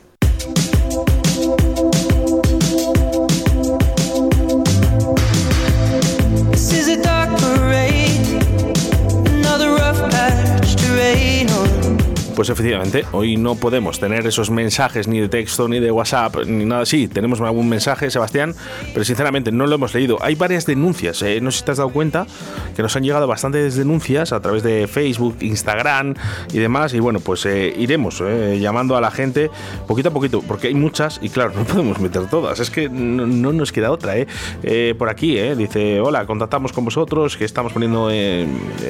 Pues efectivamente, hoy no podemos tener esos mensajes ni de texto, ni de WhatsApp, ni nada así. Tenemos algún mensaje, Sebastián, pero sinceramente no lo hemos leído. Hay varias denuncias, eh, no sé si te has dado cuenta, que nos han llegado bastantes denuncias a través de Facebook, Instagram y demás. Y bueno, pues eh, iremos eh, llamando a la gente poquito a poquito, porque hay muchas y claro, no podemos meter todas. Es que no, no nos queda otra, eh. Eh, por aquí, eh, dice, hola, contactamos con vosotros, que estamos poniendo eh,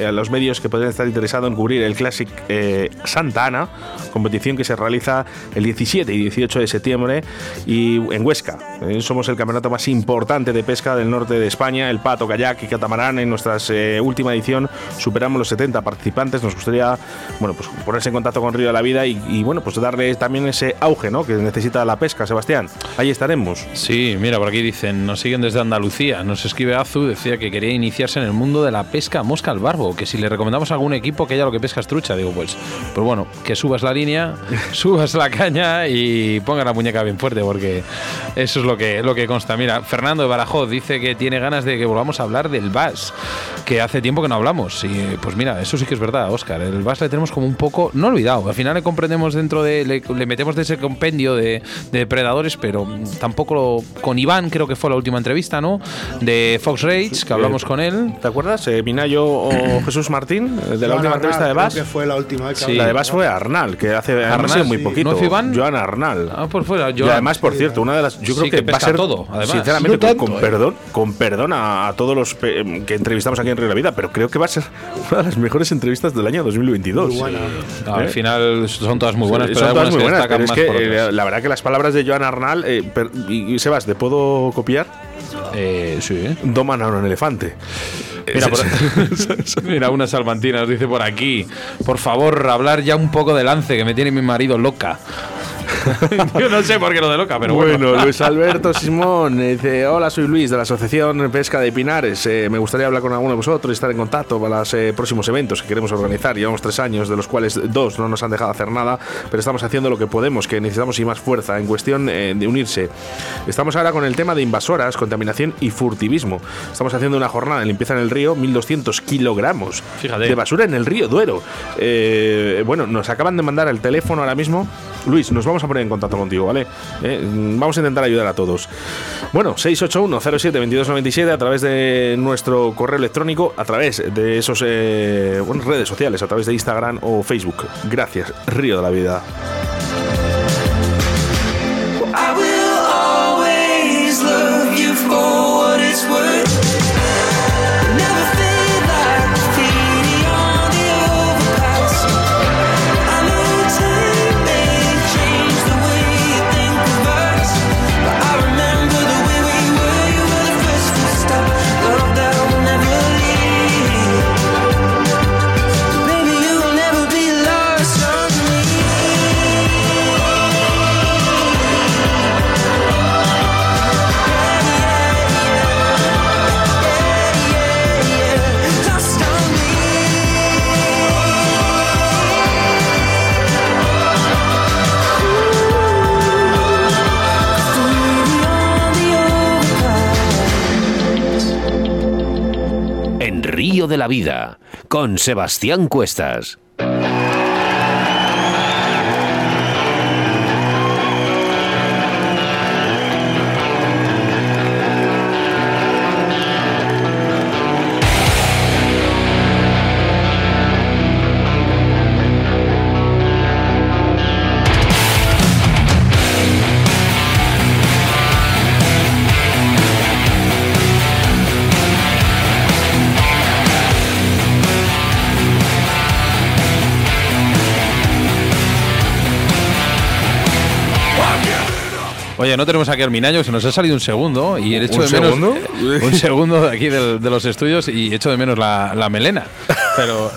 a los medios que podrían estar interesados en cubrir el Classic eh, Santa Ana, competición que se realiza el diecisiete y dieciocho de septiembre y en Huesca. Somos el campeonato más importante de pesca del norte de España, el pato, kayak y catamarán. En nuestra eh, última edición superamos los setenta participantes. Nos gustaría, bueno, pues ponerse en contacto con Río de la Vida y, y bueno, pues darle también ese auge, ¿no?, que necesita la pesca, Sebastián. Ahí estaremos. Sí, mira, por aquí dicen, nos siguen desde Andalucía. Nos escribe Azu, decía que quería iniciarse en el mundo de la pesca mosca al barbo, que si le recomendamos a algún equipo que haya lo que pesca es trucha. Digo, pues, pero bueno, que subas la línea, subas la caña y ponga la muñeca bien fuerte, porque eso es lo que, lo que consta. Mira, Fernando de Badajoz dice que tiene ganas de que volvamos a hablar del bass. que hace tiempo que no hablamos. Y pues mira, eso sí que es verdad, Óscar. El bass le tenemos como un poco, no olvidado. Al final le comprendemos dentro de, le, le metemos de ese compendio de, de depredadores, pero tampoco lo, con Iván creo que fue la última entrevista, ¿no? De Fox Rage, que hablamos eh, con él. ¿Te acuerdas? Eh, Minayo o Jesús Martín, de la Joan última Arnal, entrevista de bass. Creo que fue la última vez que sí. La de bass fue Arnal, que hace Arnal, ha sido muy sí. poquito. ¿No fue Iván? Joan Arnal. Ah, pues fuera. Joan. Y además, por sí, cierto, una de las, yo sí, creo que, que pesca va a ser todo, además. Sinceramente, no tanto, con, con eh. perdón, con perdón a, a todos los pe- que entrevistamos aquí en Río de la Vida, pero creo que va a ser una de las mejores entrevistas del año dos mil veintidós. Muy buena. Sí. No, ¿eh? Al final son todas muy buenas, sí, pero son todas muy buenas. Pero es que eh, la verdad que las palabras de Joan Arnal eh, per- y, y Sebas, ¿te puedo copiar? Eh, sí. ¿eh? Doman a un elefante. Mira, por, mira, una salmantina nos dice por aquí: por favor, hablar ya un poco de lance, que me tiene mi marido loca. Yo no sé por qué lo de loca, pero bueno. Bueno, Luis Alberto Simón dice: hola, soy Luis de la Asociación Pesca de Pinares. Eh, me gustaría hablar con alguno de vosotros y estar en contacto para los eh, próximos eventos que queremos organizar. Llevamos tres años, de los cuales dos no nos han dejado hacer nada, pero estamos haciendo lo que podemos, que necesitamos y más fuerza en cuestión eh, de unirse. Estamos ahora con el tema de invasoras, contaminación y furtivismo. Estamos haciendo una jornada de limpieza en el río, mil doscientos kilogramos Fíjate. De basura en el río Duero. Eh, bueno, nos acaban de mandar el teléfono ahora mismo. Luis, nos vamos a poner en contacto contigo, ¿vale? Eh, vamos a intentar ayudar a todos. Bueno, seis ocho uno cero siete veintidós noventa y siete a través de nuestro correo electrónico, a través de esos eh, bueno, redes sociales, a través de Instagram o Facebook. Gracias, Río de la Vida. Río de la Vida, con Sebastián Cuestas. Oye, no tenemos aquí al Minayo, se nos ha salido un segundo y he hecho ¿Un de menos segundo? un segundo de aquí del, de los estudios y echo de menos la, la melena. Pero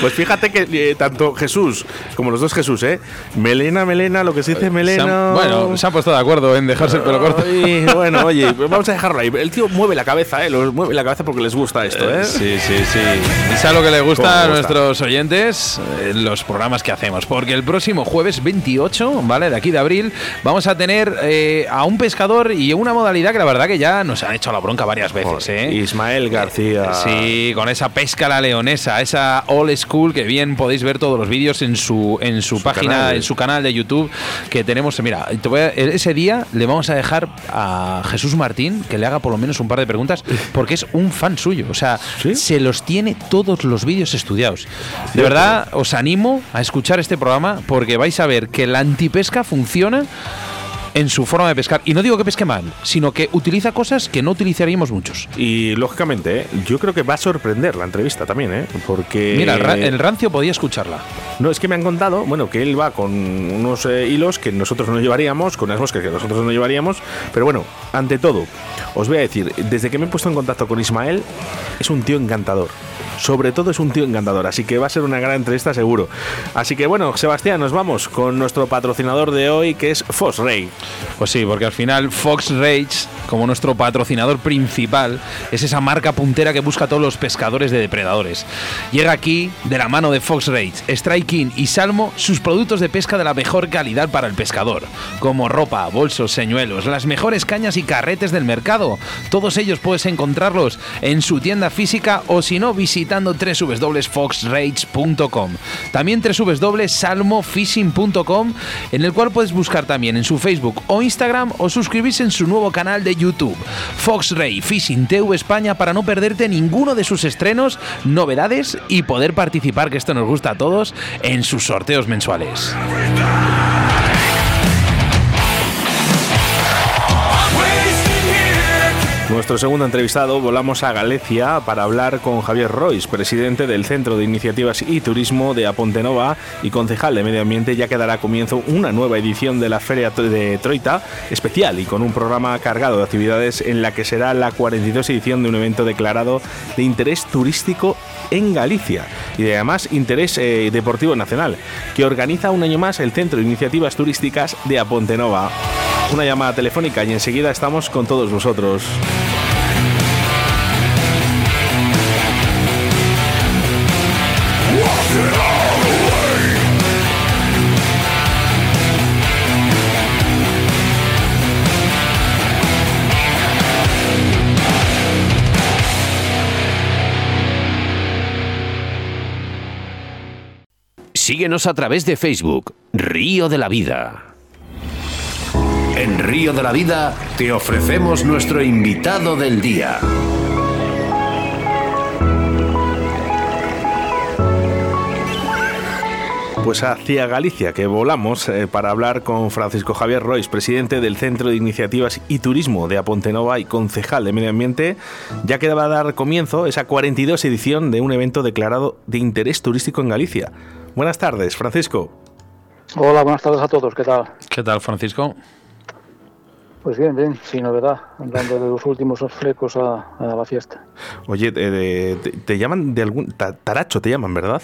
pues fíjate que eh, tanto Jesús como los dos Jesús, eh, melena, melena, lo que se dice melena. Se han, bueno, se han puesto de acuerdo en dejarse el pelo corto. Y, bueno, oye, vamos a dejarlo ahí. El tío mueve la cabeza, eh, lo mueve la cabeza porque les gusta esto, eh. eh sí, sí, sí. Es algo que le gusta a nuestros oyentes, eh, los programas que hacemos, porque el próximo jueves veintiocho, vale, de aquí de abril, vamos a tener Tener, eh, a un pescador y una modalidad que la verdad que ya nos han hecho la bronca varias veces, ¿eh? Ismael García. Sí, con esa pesca la leonesa, esa old school que bien podéis ver todos los vídeos en su en su, su página, canal. En su canal de YouTube que tenemos. Mira, te voy a, ese día le vamos a dejar a Jesús Martín que le haga por lo menos un par de preguntas porque es un fan suyo, o sea, ¿sí? Se los tiene todos los vídeos estudiados. De verdad, os animo a escuchar este programa porque vais a ver que la antipesca funciona en su forma de pescar. Y no digo que pesque mal, sino que utiliza cosas que no utilizaríamos muchos. Y, lógicamente, ¿eh? Yo creo que va a sorprender la entrevista también, ¿eh? Porque... Mira, el, ra- el rancio podía escucharla. No, es que me han contado, bueno, que él va con unos eh, hilos que nosotros no llevaríamos, con unas moscas que nosotros no llevaríamos, pero bueno, ante todo, os voy a decir, desde que me he puesto en contacto con Ismael, es un tío encantador. sobre todo es un tío encantador, así que va a ser una gran entrevista seguro. Así que bueno, Sebastián, nos vamos con nuestro patrocinador de hoy, que es Fox Rage. Pues sí, porque al final Fox Rage, como nuestro patrocinador principal, es esa marca puntera que busca a todos los pescadores de depredadores. Llega aquí de la mano de Fox Rage, Strike King y Salmo, sus productos de pesca de la mejor calidad para el pescador, como ropa, bolsos, señuelos, las mejores cañas y carretes del mercado. Todos ellos puedes encontrarlos en su tienda física o si no visitando doble u doble u doble u punto fox rage punto com. También doble u doble u doble u punto salmo fishing punto com, en el cual puedes buscar también en su Facebook o Instagram o suscribirse en su nuevo canal de YouTube, Fox Rage Fishing T V España, para no perderte ninguno de sus estrenos, novedades y poder participar, que esto nos gusta a todos, en sus sorteos mensuales. Nuestro segundo entrevistado, volamos a Galicia para hablar con Javier Rois, presidente del Centro de Iniciativas y Turismo de A Pontenova y concejal de Medio Ambiente, ya que dará comienzo una nueva edición de la Feira de Troita especial y con un programa cargado de actividades en la que será la cuarenta y dos edición de un evento declarado de interés turístico en Galicia y de además interés eh, deportivo nacional, que organiza un año más el Centro de Iniciativas Turísticas de A Pontenova. Una llamada telefónica y enseguida estamos con todos vosotros. Síguenos a través de Facebook, Río de la Vida. En Río de la Vida te ofrecemos nuestro invitado del día. Pues hacia Galicia, que volamos eh, para hablar con Francisco Javier Rois, presidente del Centro de Iniciativas y Turismo de A Pontenova y concejal de Medio Ambiente, ya que va a dar comienzo esa cuarenta y dos edición de un evento declarado de interés turístico en Galicia. Buenas tardes, Francisco. Hola, buenas tardes a todos. ¿Qué tal? ¿Qué tal, Francisco? Pues bien, bien, sin novedad, dando de los últimos flecos a, a la fiesta. Oye, eh, te, te llaman de algún... Taracho te llaman, ¿verdad?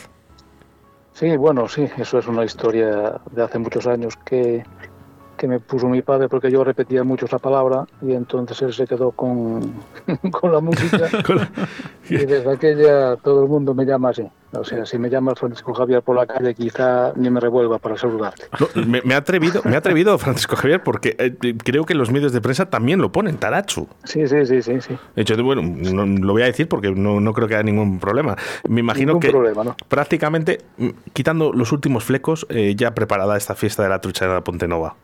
Sí, bueno, sí, eso es una historia de hace muchos años que, que me puso mi padre porque yo repetía mucho esa palabra y entonces él se quedó con, con la música y desde aquella todo el mundo me llama así. O sea, si me llamas Francisco Javier por la calle, quizá ni me revuelva para saludarte. No, me, me, he atrevido, me he atrevido, Francisco Javier, porque eh, creo que los medios de prensa también lo ponen, Tarachu. Sí, sí, sí, sí. sí. De hecho, bueno, no, lo voy a decir porque no, no creo que haya ningún problema. Me imagino ningún que problema, ¿no? Prácticamente, quitando los últimos flecos, eh, ya preparada esta fiesta de la trucha de la Pontenova.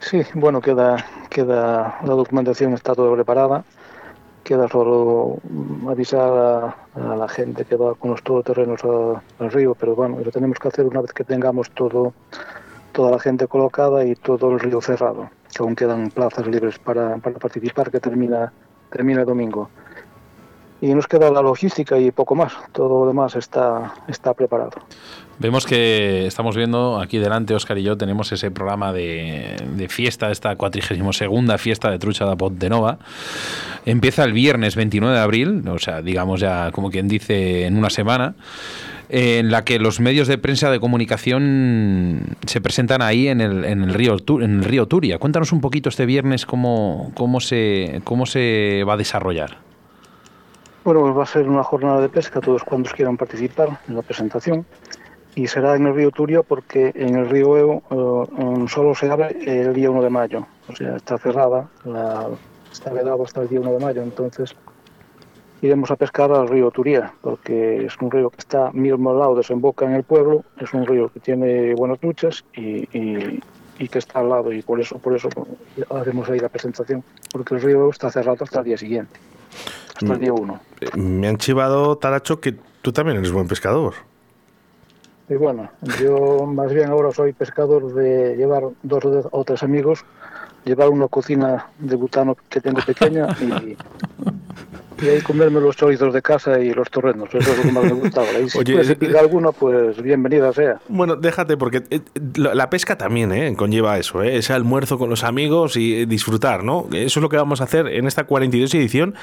Sí, bueno, queda, queda la documentación, está todo preparada. Queda solo avisar a, a la gente que va con los todoterrenos a, al río, pero bueno, lo tenemos que hacer una vez que tengamos todo, toda la gente colocada y todo el río cerrado, que aún quedan plazas libres para, para participar, que termina, termina el domingo. Y nos queda la logística y poco más, todo lo demás está, está preparado. Vemos que estamos viendo aquí delante, Óscar y yo, tenemos ese programa de, de fiesta, esta cuadragésima segunda fiesta de trucha de A Pontenova. Empieza el viernes veintinueve de abril, o sea, digamos ya como quien dice en una semana, en la que los medios de prensa de comunicación se presentan ahí en el, en el, río, en el río Turia. Cuéntanos un poquito este viernes cómo, cómo, se, cómo se va a desarrollar. Bueno, pues va a ser una jornada de pesca, todos cuantos quieran participar en la presentación. Y será en el río Turia porque en el río Evo eh, solo se abre el día uno de mayo. O sea, está cerrada, la, está vedada hasta el día uno de mayo. Entonces iremos a pescar al río Turia porque es un río que está mismo al lado, desemboca en el pueblo. Es un río que tiene buenas truchas y, y, y que está al lado. Y por eso, por eso haremos ahí la presentación, porque el río Evo está cerrado hasta el día siguiente, hasta me, el día uno. Me han chivado, Taracho, que tú también eres buen pescador. Y bueno, yo más bien ahora soy pescador de llevar dos o tres amigos, llevar una cocina de butano que tengo pequeña y, y ahí comerme los chorizos de casa y los torrenos, eso es lo que más me gustaba. Ahí si Oye, pica alguna, pues bienvenida sea. Bueno, déjate, porque la pesca también eh, conlleva eso, eh, ese almuerzo con los amigos y disfrutar, ¿no? Eso es lo que vamos a hacer en esta cuarenta y dos edición,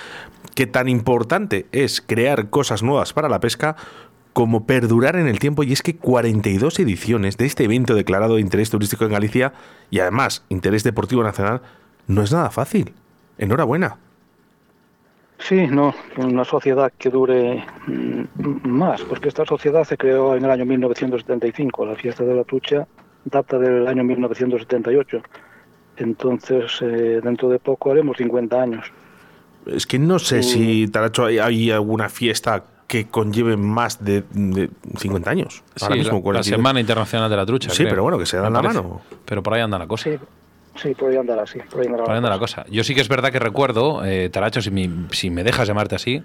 que tan importante es crear cosas nuevas para la pesca como perdurar en el tiempo, y es que cuarenta y dos ediciones de este evento declarado de interés turístico en Galicia y además interés deportivo nacional no es nada fácil. Enhorabuena. Sí, no, una sociedad que dure más, porque esta sociedad se creó en el año mil novecientos setenta y cinco, la fiesta de la trucha data del año mil novecientos setenta y ocho, entonces eh, dentro de poco haremos cincuenta años. Es que no sé y... si, Taracho, hay, hay alguna fiesta que conlleve más de, de cincuenta años. Sí, ahora mismo, la, la Semana Internacional de la Trucha. Sí, creo. Pero bueno, que se dan la parece. mano. Pero por ahí anda la cosa. Sí. Sí, por ahí andará, sí. Por ahí andará, por ahí andará la cosa. Yo sí que es verdad que recuerdo, eh, Taracho, si me, si me dejas llamarte así,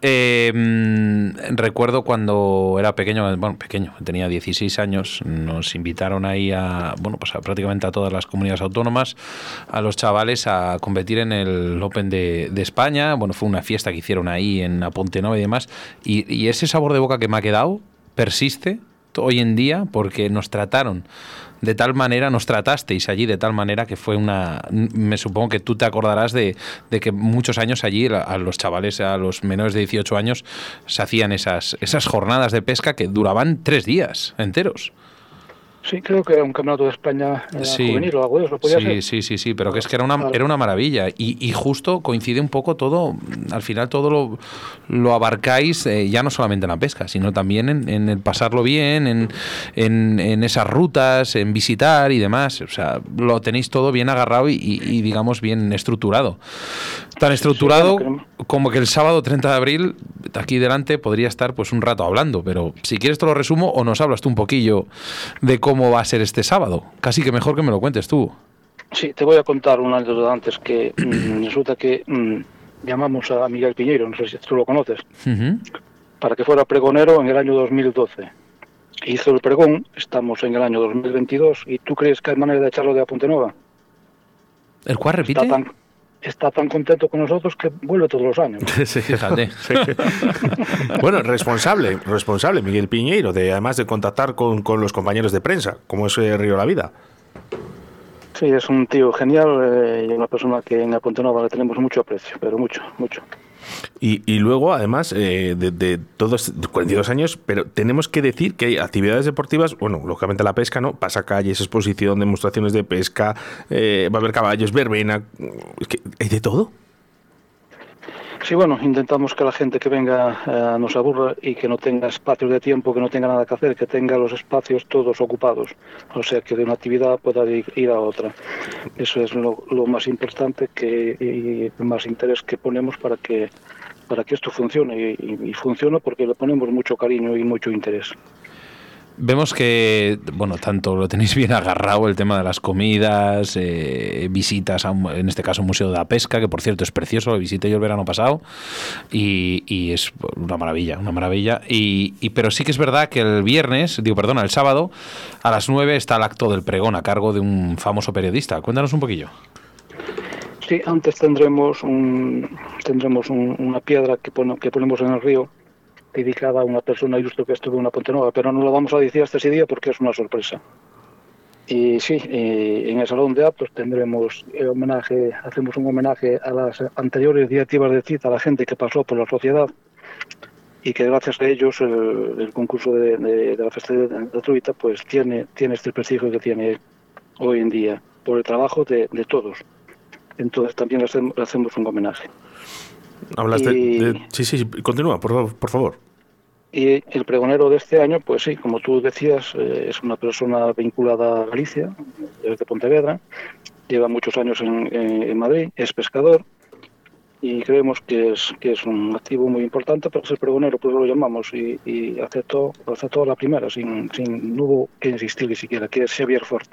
eh, mmm, recuerdo cuando era pequeño, bueno, pequeño, tenía dieciséis años, nos invitaron ahí a, bueno, pues a prácticamente a todas las comunidades autónomas, a los chavales a competir en el Open de, de España. Bueno, fue una fiesta que hicieron ahí en A Pontenova y demás, y, y ese sabor de boca que me ha quedado persiste hoy en día, porque nos trataron de tal manera, nos tratasteis allí de tal manera que fue una... Me supongo que tú te acordarás de, de que muchos años allí a los chavales, a los menores de dieciocho años, se hacían esas, esas jornadas de pesca que duraban tres días enteros. Sí, creo que era un campeonato de España eh, sí, juvenil o algo de eso, podía sí, ser. Sí, sí, sí, pero que es que era una, claro. era una maravilla. Y, y justo coincide un poco todo, al final todo lo, lo abarcáis eh, ya no solamente en la pesca, sino también en, en el pasarlo bien, en, en, en esas rutas, en visitar y demás. O sea, lo tenéis todo bien agarrado y, y, y digamos, bien estructurado. Tan estructurado sí, claro que no. como que el sábado treinta de abril, aquí delante, podría estar pues un rato hablando, pero si quieres te lo resumo o nos hablas tú un poquillo de cómo ¿Cómo va a ser este sábado? Casi que mejor que me lo cuentes tú. Sí, te voy a contar una anécdota antes, que resulta que mmm, llamamos a Miguel Piñeiro, no sé si tú lo conoces, uh-huh. para que fuera pregonero en el año dos mil doce. Hizo el pregón, estamos en el año dos mil veintidós, ¿y tú crees que hay manera de echarlo de A Pontenova? ¿El cual repite? Está tan, está tan contento con nosotros que vuelve todos los años. Sí, fíjate. Sí. Bueno, responsable, responsable, Miguel Piñeiro, de además de contactar con, con los compañeros de prensa, como es eh, Río de la Vida. Sí, es un tío genial eh, y una persona que en A Pontenova le tenemos mucho aprecio, pero mucho, mucho. Y, y luego, además, eh, de, de todos cuarenta y dos años, pero tenemos que decir que hay actividades deportivas, bueno, lógicamente la pesca, ¿no? Pasacalles, exposición, demostraciones de pesca, eh, va a haber caballos, verbena, es que hay de todo. Sí, bueno, intentamos que la gente que venga eh, nos aburra y que no tenga espacios de tiempo, que no tenga nada que hacer, que tenga los espacios todos ocupados. O sea, que de una actividad pueda ir a otra. Eso es lo, lo más importante que, y más interés que ponemos para que, para que esto funcione. Y, y funciona porque le ponemos mucho cariño y mucho interés. Vemos que, bueno, tanto lo tenéis bien agarrado, el tema de las comidas, eh, visitas, a un, en este caso, un museo de la pesca, que por cierto es precioso, lo visité yo el verano pasado, y, y es una maravilla, una maravilla. Y, y pero sí que es verdad que el viernes, digo, perdona, el sábado, a las nueve está el acto del pregón a cargo de un famoso periodista. Cuéntanos un poquillo. Sí, antes tendremos, un, tendremos un, una piedra que, pon, que ponemos en el río, dedicada a una persona ilustre que estuvo en A Pontenova, pero no lo vamos a decir hasta ese día porque es una sorpresa. Y sí, eh, en el salón de actos tendremos el homenaje, hacemos un homenaje a las anteriores directivas de C I T, a la gente que pasó por la sociedad y que gracias a ellos el, el concurso de, de, de la Feira da Troita pues tiene, tiene este prestigio que tiene hoy en día por el trabajo de, de todos. Entonces también le hacemos, le hacemos un homenaje. Hablas de, de... Sí, sí, continúa, por, por favor. Y el pregonero de este año, pues sí, como tú decías, eh, es una persona vinculada a Galicia, desde Pontevedra, lleva muchos años en, en, en Madrid, es pescador y creemos que es, que es un activo muy importante, pero es el pregonero, pues lo llamamos, y, y aceptó, aceptó a la primera, sin, sin no hubo que insistir ni siquiera, que es Javier Rois,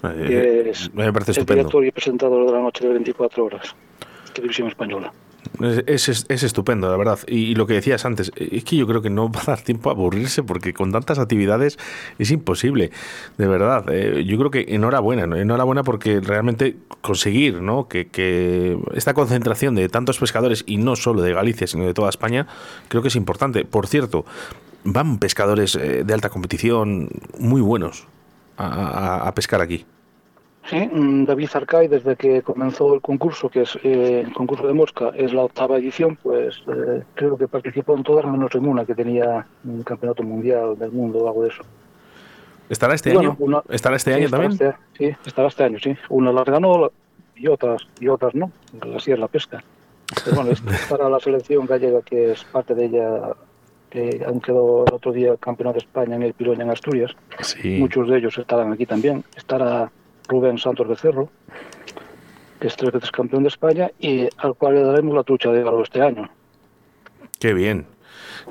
que es eh, me parece el estupendo. Director y presentador de La Noche de veinticuatro horas, televisión española. Es, es, es estupendo, la verdad. Y, y lo que decías antes, es que yo creo que no va a dar tiempo a aburrirse, porque con tantas actividades es imposible, de verdad. Eh, yo creo que enhorabuena, ¿no? enhorabuena porque realmente conseguir, ¿no?, que, que esta concentración de tantos pescadores, y no solo de Galicia, sino de toda España, creo que es importante. Por cierto, van pescadores eh, de alta competición muy buenos a, a, a pescar aquí. Sí, David Arcay, desde que comenzó el concurso, que es eh, el concurso de mosca, es la octava edición, pues eh, creo que participó en todas menos en una que tenía un campeonato mundial del mundo o algo de eso. ¿Estará este bueno, año? Una, ¿Estará este sí, año estará también? Este, sí, estará este año, sí. Una las ganó y otras, y otras no, así es la pesca. Pero bueno, es para la selección gallega, que es parte de ella, que han quedado el otro día el campeonato de España en el Piroña, en Asturias. Sí. Muchos de ellos estarán aquí también. Estará Rubén Santos Becerro, que es tres veces campeón de España y al cual le daremos la trucha de oro este año. Qué bien,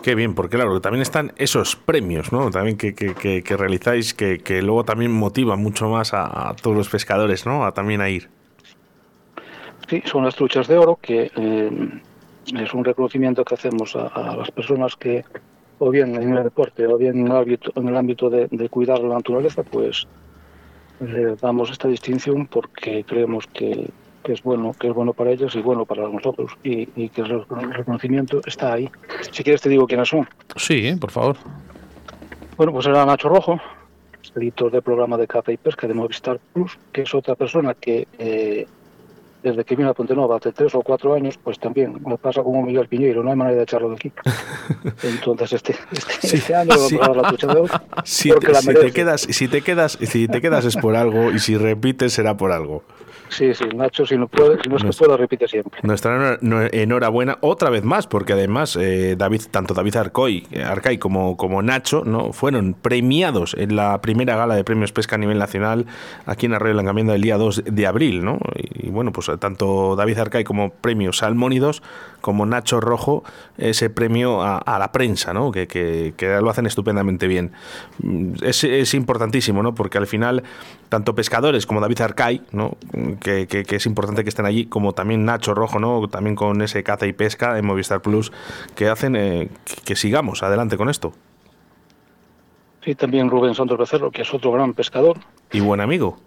qué bien, porque claro, también están esos premios, ¿no?, también que, que, que, que realizáis, que, que luego también motiva mucho más a, a todos los pescadores, ¿no?, a también a ir. Sí, son las truchas de oro, que eh, es un reconocimiento que hacemos a, a las personas que, o bien en el deporte, o bien en el ámbito, en el ámbito de, de cuidar la naturaleza, pues le damos esta distinción porque creemos que, que es bueno, que es bueno para ellos y bueno para nosotros, y, y que el reconocimiento está ahí. Si quieres te digo quiénes son. Sí, ¿eh?, por favor. Bueno, pues era Nacho Rojo, editor del programa de caza y pesca de Movistar Plus, que es otra persona que eh, desde que vino a Pontenova hace tres o cuatro años, pues también me pasa como Miguel Piñeiro, no hay manera de echarlo de aquí. Entonces este, este, sí, este año sí. Vamos a dar la trucha de oro. Si te, si te quedas, si te quedas, si te quedas es por algo, y si repites será por algo. Sí, sí, Nacho, si no puedes, si no es que pueda, repite siempre. Nuestra enhorabuena otra vez más, porque además eh, David, tanto David Arcoy, Arcay como, como Nacho, ¿no?, fueron premiados en la primera gala de premios pesca a nivel nacional aquí en Arroyo de la Encomienda el día dos de abril, ¿no? Y, y bueno, pues tanto David Arcay como premio Salmónidos, como Nacho Rojo, ese premio a, a la prensa, ¿no?, que, que, que lo hacen estupendamente bien. Es, es importantísimo, ¿no?, porque al final tanto pescadores como David Arcay, ¿no?, Que, que, que es importante que estén allí, como también Nacho Rojo, ¿no?, también con ese caza y pesca en Movistar Plus, que hacen eh, que, que sigamos adelante con esto. Sí, también Rubén Santos Becerro, que es otro gran pescador y buen amigo.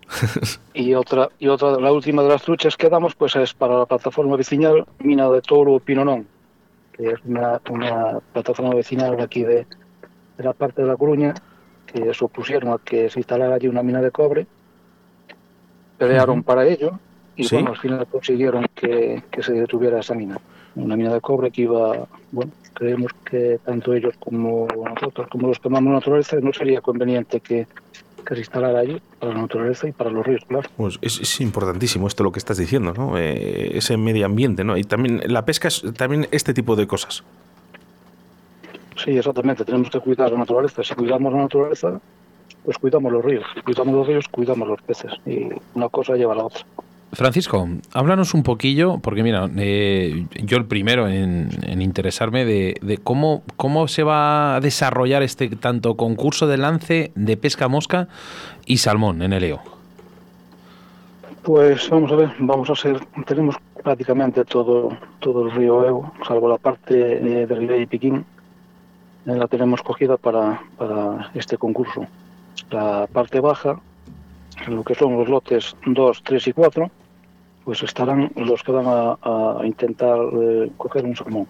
y otra y otra la última de las truchas que damos pues es para la plataforma vecinal Mina de Toro Pinonón, que es una, una plataforma vecinal aquí de, de la parte de La Coruña, que se opusieron a que se instalara allí una mina de cobre. Pelearon uh-huh. para ello y ¿Sí? bueno, al final consiguieron que, que se detuviera esa mina. Una mina de cobre que iba, bueno, creemos que tanto ellos como nosotros, como los que amamos la naturaleza, no sería conveniente que, que se instalara allí para la naturaleza y para los ríos, claro. Pues es, es importantísimo esto lo que estás diciendo, ¿no? Eh, ese medio ambiente, ¿no? Y también la pesca es también este tipo de cosas. Sí, exactamente. Tenemos que cuidar la naturaleza. Si cuidamos la naturaleza, pues cuidamos los ríos, cuidamos los ríos, cuidamos los peces, y una cosa lleva a la otra. Francisco, háblanos un poquillo, porque mira, eh, yo el primero en, en interesarme de, de cómo, cómo se va a desarrollar este tanto concurso de lance de pesca mosca y salmón en el Evo. Pues vamos a ver, vamos a hacer, tenemos prácticamente todo, todo el río Evo, salvo la parte de Ribey y Piquín, la tenemos cogida para, para este concurso. La parte baja, en lo que son los lotes dos, tres y cuatro, pues estarán los que van a, a intentar eh, coger un salmón.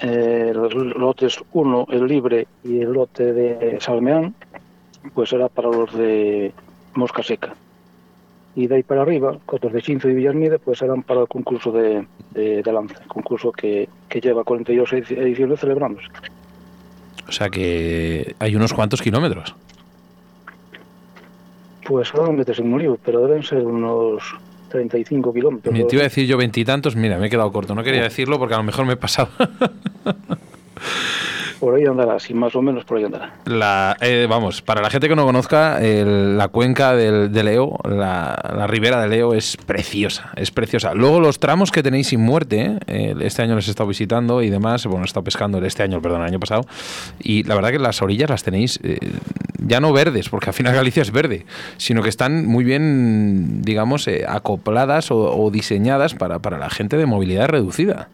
Eh, los lotes uno, el libre, y el lote de Salmeán, pues será para los de mosca seca. Y de ahí para arriba, los de Chinzo y Villarmide, pues serán para el concurso de, de, de lance, concurso que, que lleva cuarenta y dos ediciones celebrándose. O sea que hay unos cuantos kilómetros. Pues ahora me metes en un lío, pero deben ser unos treinta y cinco kilómetros. Me te iba a decir yo veintitantos, mira, me he quedado corto. No quería decirlo porque a lo mejor me he pasado. Por ahí andará, sí, más o menos por ahí andará. La, eh, vamos, para la gente que no conozca, el, la cuenca del, del Evo, la, la ribera del Evo es preciosa, es preciosa. Luego los tramos que tenéis sin muerte, eh, este año los he estado visitando y demás, bueno, he estado pescando este año, perdón, el año pasado, y la verdad que las orillas las tenéis eh, ya no verdes, porque al final Galicia es verde, sino que están muy bien, digamos, eh, acopladas o, o diseñadas para, para la gente de movilidad reducida.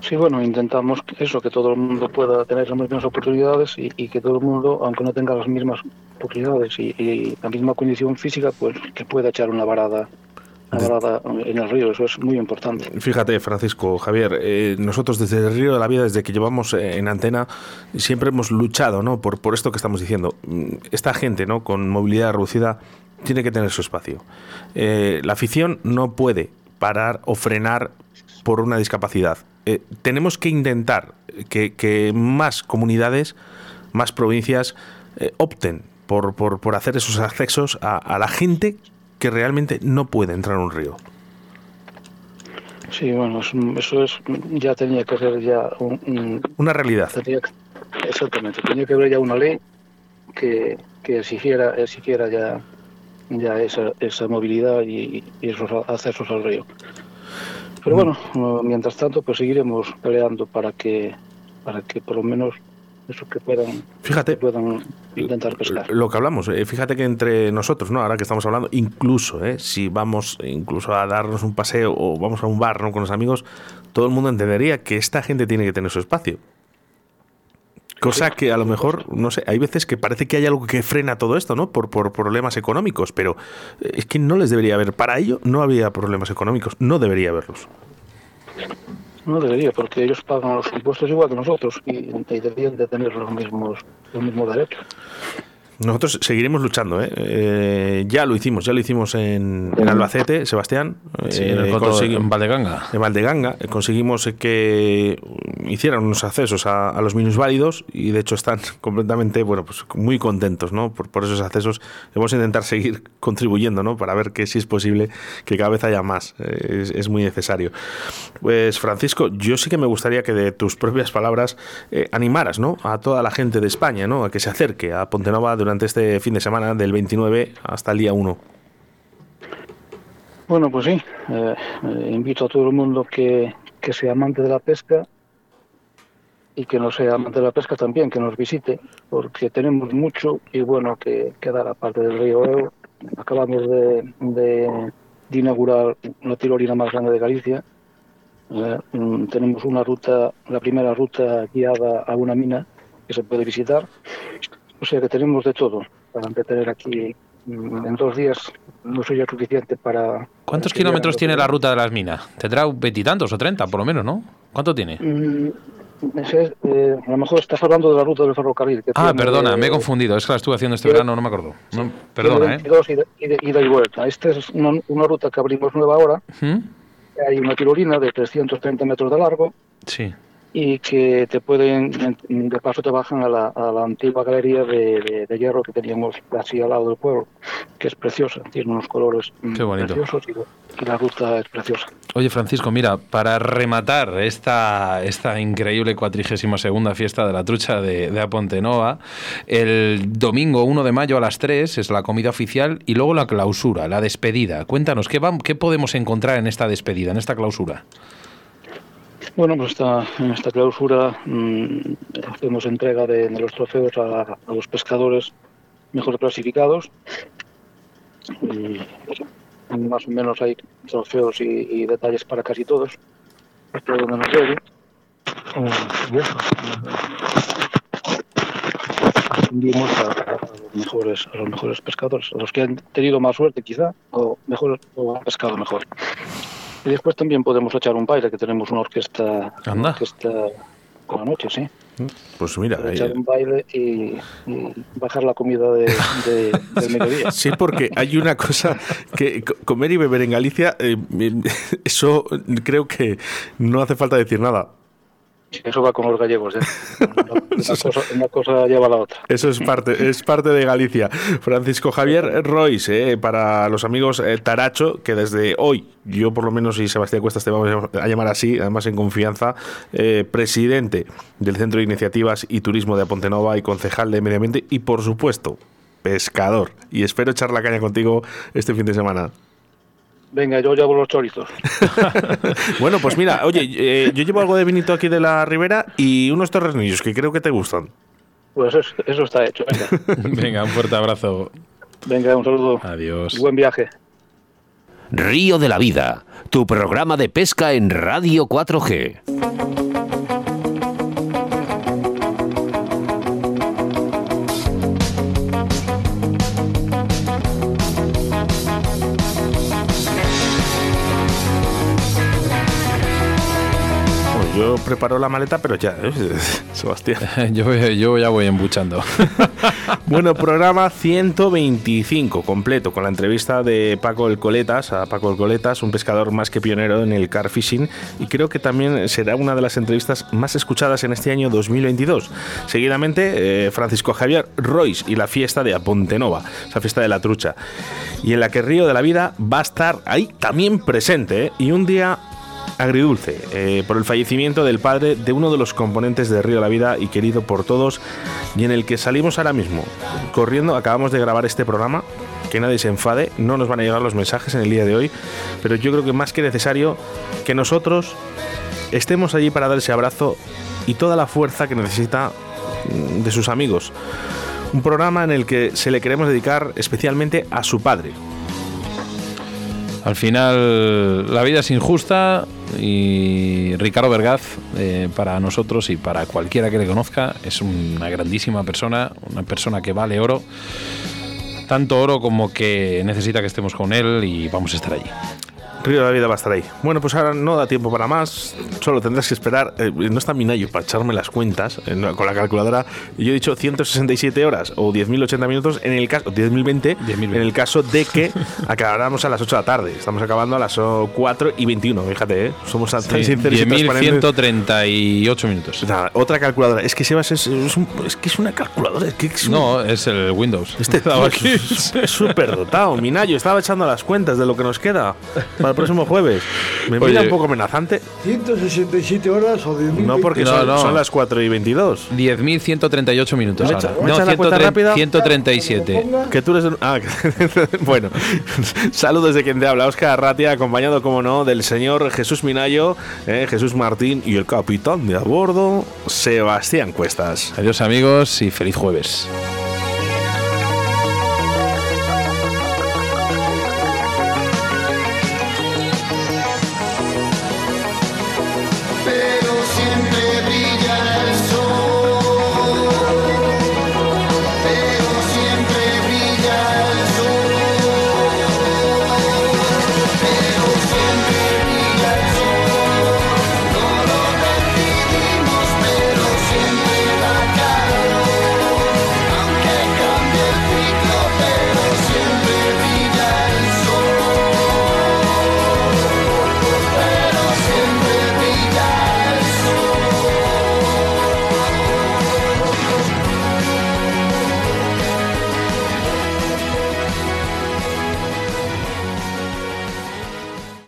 Sí, bueno, intentamos eso, que todo el mundo pueda tener las mismas oportunidades y, y que todo el mundo, aunque no tenga las mismas oportunidades y, y la misma condición física, pues que pueda echar una varada. En el río, eso es muy importante. Fíjate, Francisco, Javier, eh, nosotros desde el Río de la Vida, desde que llevamos eh, en antena, siempre hemos luchado, ¿no?, por, por esto que estamos diciendo. Esta gente, ¿no?, con movilidad reducida tiene que tener su espacio. Eh, la afición no puede parar o frenar por una discapacidad. Eh, tenemos que intentar que, que más comunidades, más provincias eh, opten por, por, por hacer esos accesos a, a la gente que realmente no puede entrar en un río. Sí, bueno, eso es, ya tenía que ser ya un, un, una realidad. Tenía, exactamente, tenía que haber ya una ley que, que exigiera, exigiera ya, ya esa, esa movilidad y, y esos accesos al río. Pero mm. bueno, mientras tanto, pues seguiremos peleando para que, para que por lo menos eso que puedan, fíjate, que puedan intentar pescar. Lo que hablamos, eh, fíjate que entre nosotros, ¿no?, ahora que estamos hablando, incluso eh, si vamos incluso a darnos un paseo o vamos a un bar, ¿no?, con los amigos, todo el mundo entendería que esta gente tiene que tener su espacio. Cosa sí, que a lo mejor, no sé, hay veces que parece que hay algo que frena todo esto, ¿no?, por, por problemas económicos, pero es que no les debería haber. Para ello no había problemas económicos, no debería haberlos. No debería, porque ellos pagan los impuestos igual que nosotros y, y deberían de tener los mismos, los mismos derechos. Nosotros seguiremos luchando, ¿eh? Eh, ya lo hicimos, ya lo hicimos en, en Albacete, Sebastián, sí, eh, en, consegui- en Valdeganga. En Valdeganga eh, conseguimos que hicieran unos accesos a, a los minusválidos y de hecho están completamente, bueno, pues muy contentos, ¿no?, por, por esos accesos. Vamos a intentar seguir contribuyendo, ¿no?, para ver que sí es posible, que cada vez haya más. Eh, es, es muy necesario. Pues Francisco, yo sí que me gustaría que de tus propias palabras eh, animaras, ¿no?, a toda la gente de España, ¿no?, a que se acerque a Pontenova durante este fin de semana, del veintinueve hasta el día uno. Bueno, pues sí, eh, eh, invito a todo el mundo que, que sea amante de la pesca y que no sea amante de la pesca también, que nos visite, porque tenemos mucho y bueno que, que dar, aparte del río Evo. Acabamos de, de, de inaugurar la tirolina más grande de Galicia. Eh, tenemos una ruta, la primera ruta guiada a una mina que se puede visitar. O sea que tenemos de todo para entretener aquí. En dos días no sería suficiente para... ¿Cuántos kilómetros tiene la ruta de las minas? Tendrá veintitantos o treinta, por lo menos, ¿no? ¿Cuánto tiene? Mm, ese, eh, a lo mejor estás hablando de la ruta del ferrocarril. Que ah, tiene, perdona, eh, me he confundido. Es que la estuve haciendo este verano, no me acuerdo. No, perdona, ¿eh? Ida y, y, y, y vuelta. Esta es una, una ruta que abrimos nueva ahora. ¿Mm? Hay una tirolina de trescientos treinta metros de largo. Sí. Y que te pueden, de paso te bajan a la, a la antigua galería de, de, de hierro que teníamos casi al lado del pueblo, que es preciosa, tiene unos colores preciosos y, y la ruta es preciosa. Oye, Francisco, mira, para rematar esta, esta increíble cuadragésima segunda fiesta de la trucha de, de A Pontenova, el domingo uno de mayo a las tres es la comida oficial y luego la clausura, la despedida. Cuéntanos, ¿qué, va, qué podemos encontrar en esta despedida, en esta clausura? Bueno, pues esta, en esta clausura mmm, hacemos entrega de, de los trofeos a, a los pescadores mejor clasificados. Y más o menos hay trofeos y, y detalles para casi todos. Hasta donde nos llegue. Ascendimos a, a los mejores, a los mejores pescadores, a los que han tenido más suerte quizá, o mejor, o han pescado mejor. Y después también podemos echar un baile, que tenemos una orquesta, una orquesta con la noche, sí. Pues mira, ahí... echar un baile y, y bajar la comida de, de, del mediodía. Sí, porque hay una cosa que comer y beber en Galicia, eh, eso creo que no hace falta decir nada. Eso va con los gallegos, ¿eh? Una cosa, una cosa lleva a la otra. Eso es parte, es parte de Galicia. Francisco Javier Rois, ¿eh? Para los amigos eh, Taracho, que desde hoy, yo por lo menos y Sebastián Cuestas te vamos a llamar así, además en confianza, eh, presidente del Centro de Iniciativas y Turismo de A Pontenova y concejal de Medio Ambiente y, por supuesto, pescador. Y espero echar la caña contigo este fin de semana. Venga, yo llevo los chorizos. Bueno, pues mira, oye, eh, yo llevo algo de vinito aquí de la Ribera y unos torrenillos que creo que te gustan. Pues eso, eso está hecho. Venga. Venga, un fuerte abrazo. Venga, un saludo. Adiós. Buen viaje. Río de la Vida, tu programa de pesca en Radio cuatro G. Yo preparo la maleta, pero ya, ¿eh? Sebastián. Yo, yo ya voy embuchando. Bueno, programa ciento veinticinco completo, con la entrevista de Paco el Coletas, a Paco el Coletas, un pescador más que pionero en el carp fishing, y creo que también será una de las entrevistas más escuchadas en este año dos mil veintidós. Seguidamente, eh, Francisco Javier Rois y la fiesta de A Pontenova, esa fiesta de la trucha, y en la que Río de la Vida va a estar ahí también presente, ¿eh? Y un día agridulce, eh, por el fallecimiento del padre de uno de los componentes de Río de la Vida y querido por todos, y en el que salimos ahora mismo corriendo. Acabamos de grabar este programa, que nadie se enfade, no nos van a llegar los mensajes en el día de hoy, pero yo creo que más que necesario que nosotros estemos allí para dar ese abrazo y toda la fuerza que necesita de sus amigos. Un programa en el que se le queremos dedicar especialmente a su padre. Al final, la vida es injusta y Ricardo Berlás, eh, para nosotros y para cualquiera que le conozca, es una grandísima persona, una persona que vale oro, tanto oro como que necesita que estemos con él, y vamos a estar allí. Río de la Vida va a estar ahí. Bueno, pues ahora no da tiempo para más, solo tendrás que esperar. Eh, no está Minayo para echarme las cuentas eh, con la calculadora. Yo he dicho ciento sesenta y siete horas o diez mil ochenta minutos en el caso, diez mil veinte, en el caso de que acabáramos a las ocho de la tarde. Estamos acabando a las cuatro y veintiuno, fíjate, ¿eh? Somos tan sí, sinceros y transparentes. diez mil ciento treinta y ocho minutos. Nada, otra calculadora. Es que Sebas es, es, un, es que es una calculadora. Es que es un... No, es el Windows. Este estaba aquí. Súper dotado. Minayo estaba echando las cuentas de lo que nos queda para el próximo jueves. Me Oye, mira un poco amenazante. ciento sesenta y siete horas o diez mil. No, porque no, son, no. son las cuatro y veintidós. diez mil ciento treinta y ocho minutos. No, echa, no la cuenta rápida. ciento treinta y siete. Que tú eres un... Ah, bueno. Saludos de quien te habla, Óscar Arratia, acompañado, como no, del señor Jesús Minayo, eh, Jesús Martín y el capitán de a bordo, Sebastián Cuestas. Adiós, amigos, y feliz jueves.